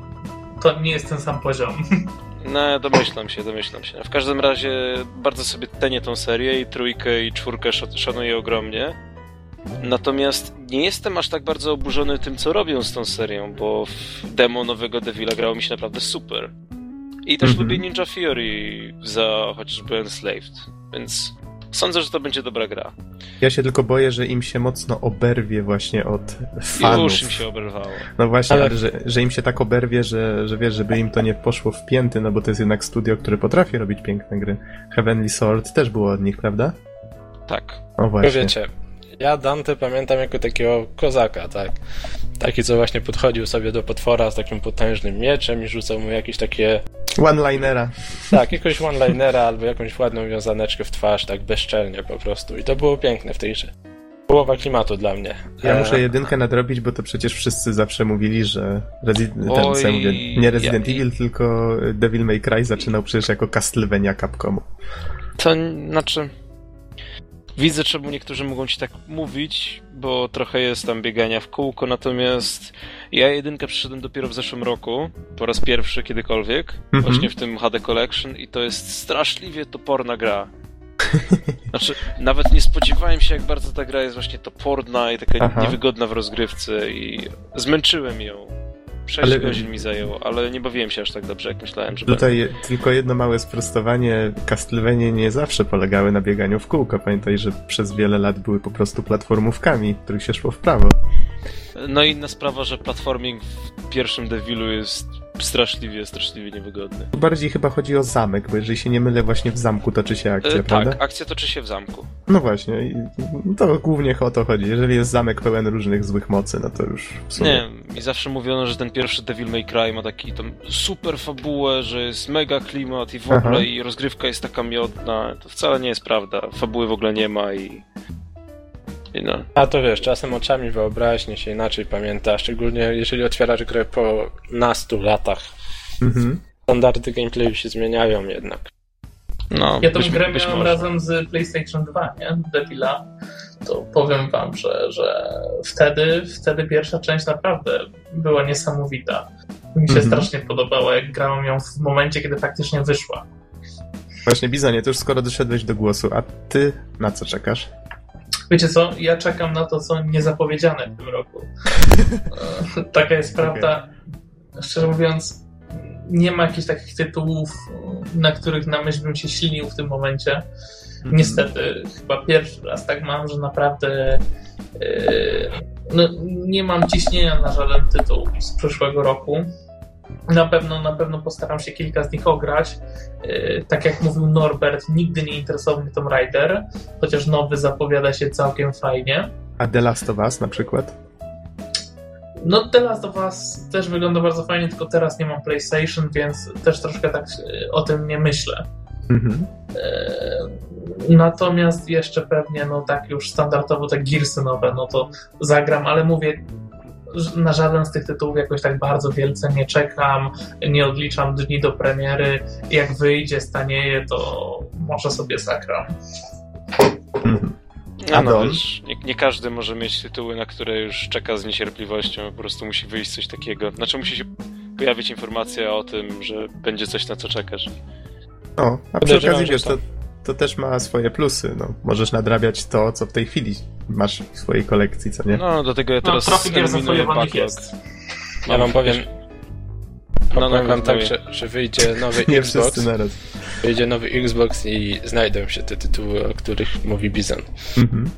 to nie jest ten sam poziom. No, domyślam się, domyślam się. W każdym razie bardzo sobie cenię tą serię i trójkę i czwórkę szanuję ogromnie. Natomiast nie jestem aż tak bardzo oburzony tym, co robią z tą serią, bo w demo nowego Devila grało mi się naprawdę super. I też mm-hmm. lubię Ninja Theory za chociażby Enslaved, więc sądzę, że to będzie dobra gra. Ja się tylko boję, że im się mocno oberwie właśnie od fanów. Już im się oberwało. No właśnie, ale... że, że im się tak oberwie, że, że wiesz, żeby im to nie poszło w pięty, no bo to jest jednak studio, które potrafi robić piękne gry. Heavenly Sword też było od nich, prawda? Tak. No właśnie. Bo wiecie... Ja Dante pamiętam jako takiego kozaka, tak? Taki, co właśnie podchodził sobie do potwora z takim potężnym mieczem i rzucał mu jakieś takie... One-linera. Tak, jakiegoś one-linera albo jakąś ładną wiązaneczkę w twarz, tak bezczelnie po prostu. I to było piękne w tej grze. Połowa klimatu dla mnie. Ja e... muszę jedynkę nadrobić, bo to przecież wszyscy zawsze mówili, że Resident... Oj... Ten, co mówię, nie Resident ja... Evil, tylko Devil May Cry zaczynał przecież jako Castlevania Capcomu. To znaczy... Widzę, czemu niektórzy mogą ci tak mówić, bo trochę jest tam biegania w kółko, natomiast ja jedynkę przyszedłem dopiero w zeszłym roku, po raz pierwszy kiedykolwiek, mm-hmm. właśnie w tym H D Collection i to jest straszliwie toporna gra. Znaczy, nawet nie spodziewałem się, jak bardzo ta gra jest właśnie toporna i taka Aha. niewygodna w rozgrywce i zmęczyłem ją. sześć ale... godzin mi zajęło, ale nie bawiłem się aż tak dobrze, jak myślałem, że... Tutaj bardzo... tylko jedno małe sprostowanie. Castlevanie nie zawsze polegały na bieganiu w kółko. Pamiętaj, że przez wiele lat były po prostu platformówkami, których się szło w prawo. No i inna sprawa, że platforming w pierwszym Devilu jest straszliwie, straszliwie niewygodny. Tu bardziej chyba chodzi o zamek, bo jeżeli się nie mylę, właśnie w zamku toczy się akcja, yy, prawda? Tak, akcja toczy się w zamku. No właśnie, i to głównie o to chodzi. Jeżeli jest zamek pełen różnych złych mocy, no to już w sumie... Nie, i zawsze mówiono, że ten pierwszy Devil May Cry ma taki tam super fabułę, że jest mega klimat i w ogóle Aha. i rozgrywka jest taka miodna. To wcale nie jest prawda. Fabuły w ogóle nie ma i... No. A to wiesz, czasem oczami wyobraźni się inaczej pamięta, szczególnie jeżeli otwierasz grę po nastu latach. Mm-hmm. Standardy gameplayu się zmieniają jednak. No, ja tą być, grę być miałem może. razem z PlayStation dwa, nie? Devila. To powiem wam, że, że wtedy, wtedy pierwsza część naprawdę była niesamowita. Mi się mm-hmm. strasznie podobała, jak grałem ją w momencie, kiedy faktycznie wyszła. Właśnie, Bizonie, to już skoro doszedłeś do głosu, a ty na co czekasz? Wiecie co, ja czekam na to, co niezapowiedziane w tym roku. Taka jest prawda. Okay. Szczerze mówiąc, nie ma jakichś takich tytułów, na których na myśl bym się ślinił w tym momencie. Mm-hmm. Niestety, chyba pierwszy raz tak mam, że naprawdę yy, no, nie mam ciśnienia na żaden tytuł z przyszłego roku. Na pewno, na pewno postaram się kilka z nich ograć. Yy, tak jak mówił Norbert, nigdy nie interesował mnie Tomb Raider, chociaż nowy zapowiada się całkiem fajnie. A The Last of Us na przykład? No The Last of Us też wygląda bardzo fajnie, tylko teraz nie mam PlayStation, więc też troszkę tak o tym nie myślę. Mhm. Yy, natomiast jeszcze pewnie, no tak już standardowo te Gearsy nowe, no to zagram, ale mówię, na żaden z tych tytułów jakoś tak bardzo wielce nie czekam, nie odliczam dni do premiery. Jak wyjdzie, stanieje, to może sobie zagram. Mm-hmm. No, no wiesz, nie, nie każdy może mieć tytuły, na które już czeka z niecierpliwością. Po prostu musi wyjść coś takiego. Znaczy musi się pojawić informacja o tym, że będzie coś, na co czekasz. No, a przy okazji wiesz, to, to też ma swoje plusy. No, możesz nadrabiać to, co w tej chwili masz w swojej kolekcji, co nie? No, do tego ja teraz no, eliminuję backlog. Jest. Ja wam powiem, no, no, powiem wam tak, że, że wyjdzie nowy nie Xbox, wyjdzie nowy Xbox i znajdą się te tytuły, o których mówi Bizon. Mhm.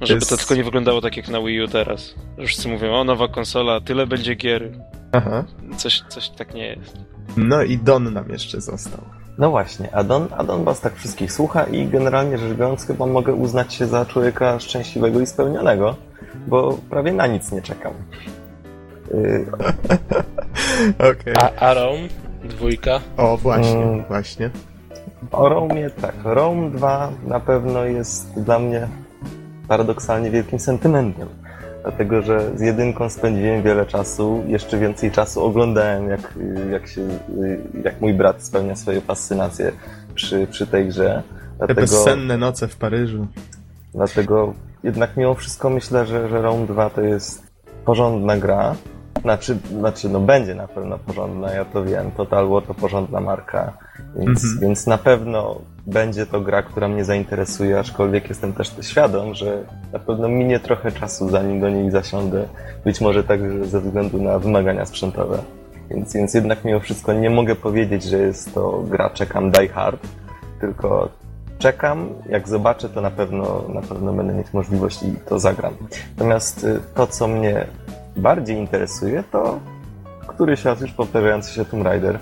Żeby jest... to tylko nie wyglądało tak jak na Wii U teraz. Wszyscy mówią, o nowa konsola, tyle będzie gier. Aha. Coś, coś tak nie jest. No i Don nam jeszcze został. No właśnie, a Don, a Don was tak wszystkich słucha i generalnie rzecz biorąc chyba mogę uznać się za człowieka szczęśliwego i spełnionego, bo prawie na nic nie czekam. Yy... Okay. A, a Rome? Dwójka? O, właśnie, yy... właśnie. O Romie tak. Rome dwa na pewno jest dla mnie paradoksalnie wielkim sentymentem, dlatego że z jedynką spędziłem wiele czasu, jeszcze więcej czasu oglądałem, jak, jak, się, jak mój brat spełnia swoje fascynacje przy, przy tej grze. Dlatego, te bezsenne noce w Paryżu. Dlatego jednak mimo wszystko myślę, że, że Rome dwa to jest porządna gra. Znaczy, znaczy, no będzie na pewno porządna, ja to wiem. Total War to porządna marka, więc, mhm. więc na pewno będzie to gra, która mnie zainteresuje, aczkolwiek jestem też świadom, że na pewno minie trochę czasu, zanim do niej zasiądę. Być może także ze względu na wymagania sprzętowe. Więc, więc jednak mimo wszystko nie mogę powiedzieć, że jest to gra czekam die hard, tylko czekam, jak zobaczę, to na pewno, na pewno będę mieć możliwość i to zagram. Natomiast to, co mnie bardziej interesuje, to któryś raz już powtarzający się Tomb Raider.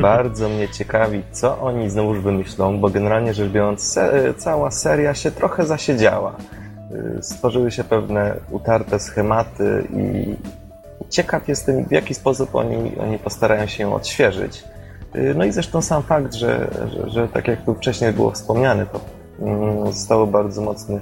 Bardzo mnie ciekawi, co oni znowuż wymyślą, bo generalnie rzecz biorąc se- cała seria się trochę zasiedziała. Stworzyły się pewne utarte schematy i ciekaw jestem, w jaki sposób oni, oni postarają się ją odświeżyć. No i zresztą sam fakt, że, że, że tak jak tu wcześniej było wspomniane, to zostało bardzo mocny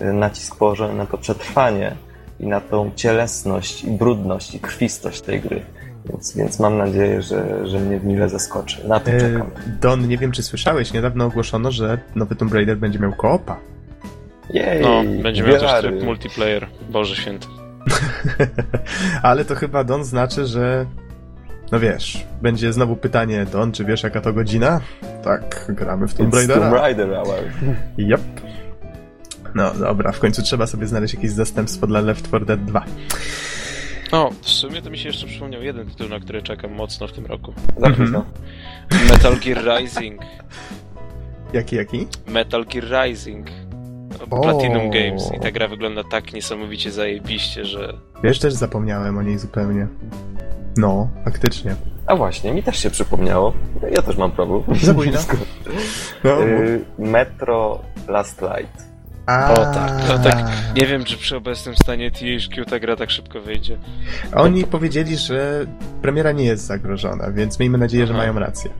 nacisk położony na to przetrwanie i na tą cielesność i brudność i krwistość tej gry. Więc, więc mam nadzieję, że, że mnie mile zaskoczy. Na to e, czekam. Don, nie wiem, czy słyszałeś, niedawno ogłoszono, że nowy Tomb Raider będzie miał koopa. Jej, no, będzie miał też tryb multiplayer. Boże święty. Ale to chyba, Don, znaczy, że no wiesz, będzie znowu pytanie, Don, czy wiesz, jaka to godzina? Tak, gramy w Tomb Raidera. Tomb Raider Hour. Yep. No dobra, w końcu trzeba sobie znaleźć jakieś zastępstwo dla Left four Dead two. No, w sumie to mi się jeszcze przypomniał jeden tytuł, na który czekam mocno w tym roku. Zapytam. Mm-hmm. Metal Gear Rising. Jaki, jaki? Metal Gear Rising. O. Platinum Games. I ta gra wygląda tak niesamowicie zajebiście, że... Wiesz, też zapomniałem o niej zupełnie. No, faktycznie. A właśnie, mi też się przypomniało. Ja też mam problem. Zabójna. No. y- Metro Last Light. A. O tak, o tak. Nie wiem, czy przy obecnym stanie T H Q ta gra tak szybko wyjdzie. Oni no. powiedzieli, że premiera nie jest zagrożona, więc miejmy nadzieję, Aha. że mają rację.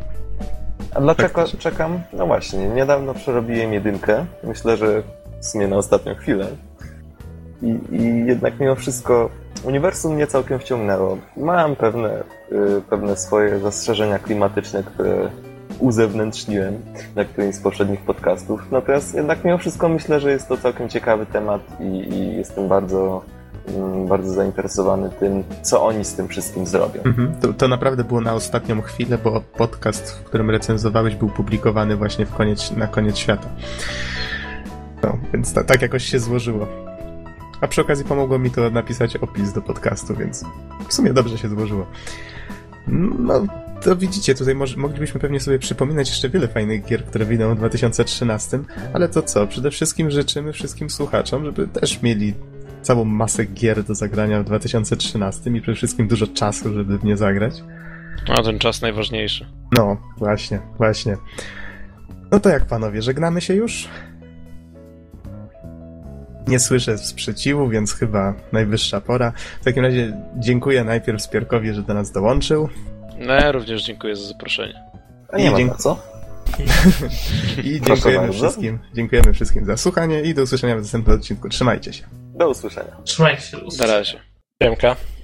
A dlaczego tak czekam? No właśnie, niedawno przerobiłem jedynkę. Myślę, że w sumie na ostatnią chwilę. I, i jednak mimo wszystko uniwersum mnie całkiem wciągnęło. Mam pewne, y, pewne swoje zastrzeżenia klimatyczne, które uzewnętrzniłem na którymś z poprzednich podcastów. Natomiast jednak mimo wszystko myślę, że jest to całkiem ciekawy temat i, i jestem bardzo, mm, bardzo zainteresowany tym, co oni z tym wszystkim zrobią. Mhm. To, to naprawdę było na ostatnią chwilę, bo podcast, w którym recenzowałeś, był publikowany właśnie w koniec, na koniec świata. No, więc ta, tak jakoś się złożyło. A przy okazji pomogło mi to napisać opis do podcastu, więc w sumie dobrze się złożyło. No, to widzicie, tutaj moż- moglibyśmy pewnie sobie przypominać jeszcze wiele fajnych gier, które wyjdą w dwa tysiące trzynastym, ale to co? Przede wszystkim życzymy wszystkim słuchaczom, żeby też mieli całą masę gier do zagrania w dwa tysiące trzynastym i przede wszystkim dużo czasu, żeby w nie zagrać. A ten czas najważniejszy. No, właśnie, właśnie. No to jak, panowie, żegnamy się już? Nie słyszę sprzeciwu, więc chyba najwyższa pora. W takim razie dziękuję najpierw Spierkowi, że do nas dołączył. No, ja również dziękuję za zaproszenie. A nie I ma dziękuję... co? I dziękujemy wszystkim, dziękujemy wszystkim za słuchanie i do usłyszenia w następnym odcinku. Trzymajcie się. Do usłyszenia. Trzymajcie się. Na razie. Dziękuję.